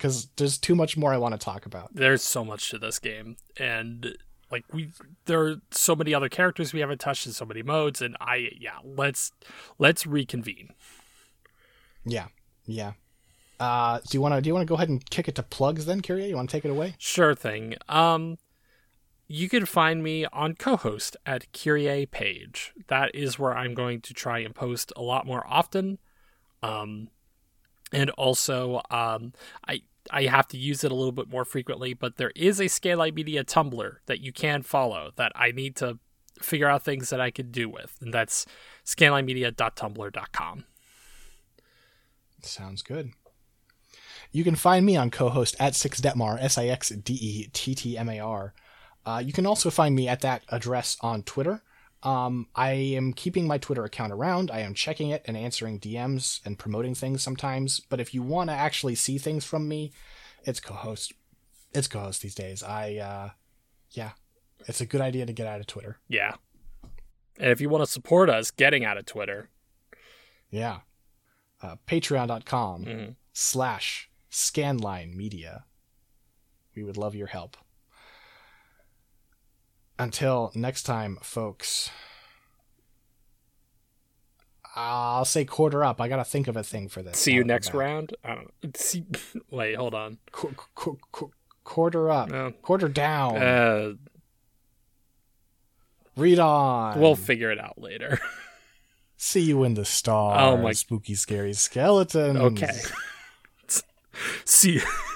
cuz there's too much more I want to talk about. There's so much to this game, and like there are so many other characters we haven't touched in so many modes, and let's reconvene. Yeah. Do you want to go ahead and kick it to plugs then, Kyria? You want to take it away? Sure thing. you can find me on co-host at Kyrie Page. That is where I'm going to try and post a lot more often. And also, I have to use it a little bit more frequently, but there is a Scanline Media Tumblr that you can follow that I need to figure out things that I could do with. And that's scanlinemedia.tumblr.com. Sounds good. You can find me on co-host at SixDetmar, SixDetmar. You can also find me at that address on Twitter. I am keeping my Twitter account around. I am checking it and answering DMs and promoting things sometimes. But if you want to actually see things from me, it's co-host. It's co-host these days. Yeah, it's a good idea to get out of Twitter. Yeah. And if you want to support us getting out of Twitter. Yeah. Patreon.com /Scanline Media. We would love your help. Until next time, folks, I'll say quarter up. I got to think of a thing for this. See you next round? I don't know. Wait, hold on. Quarter up. No. Quarter down. Read on. We'll figure it out later. See you in the stall. Oh my. Spooky, scary skeletons. Okay. See you.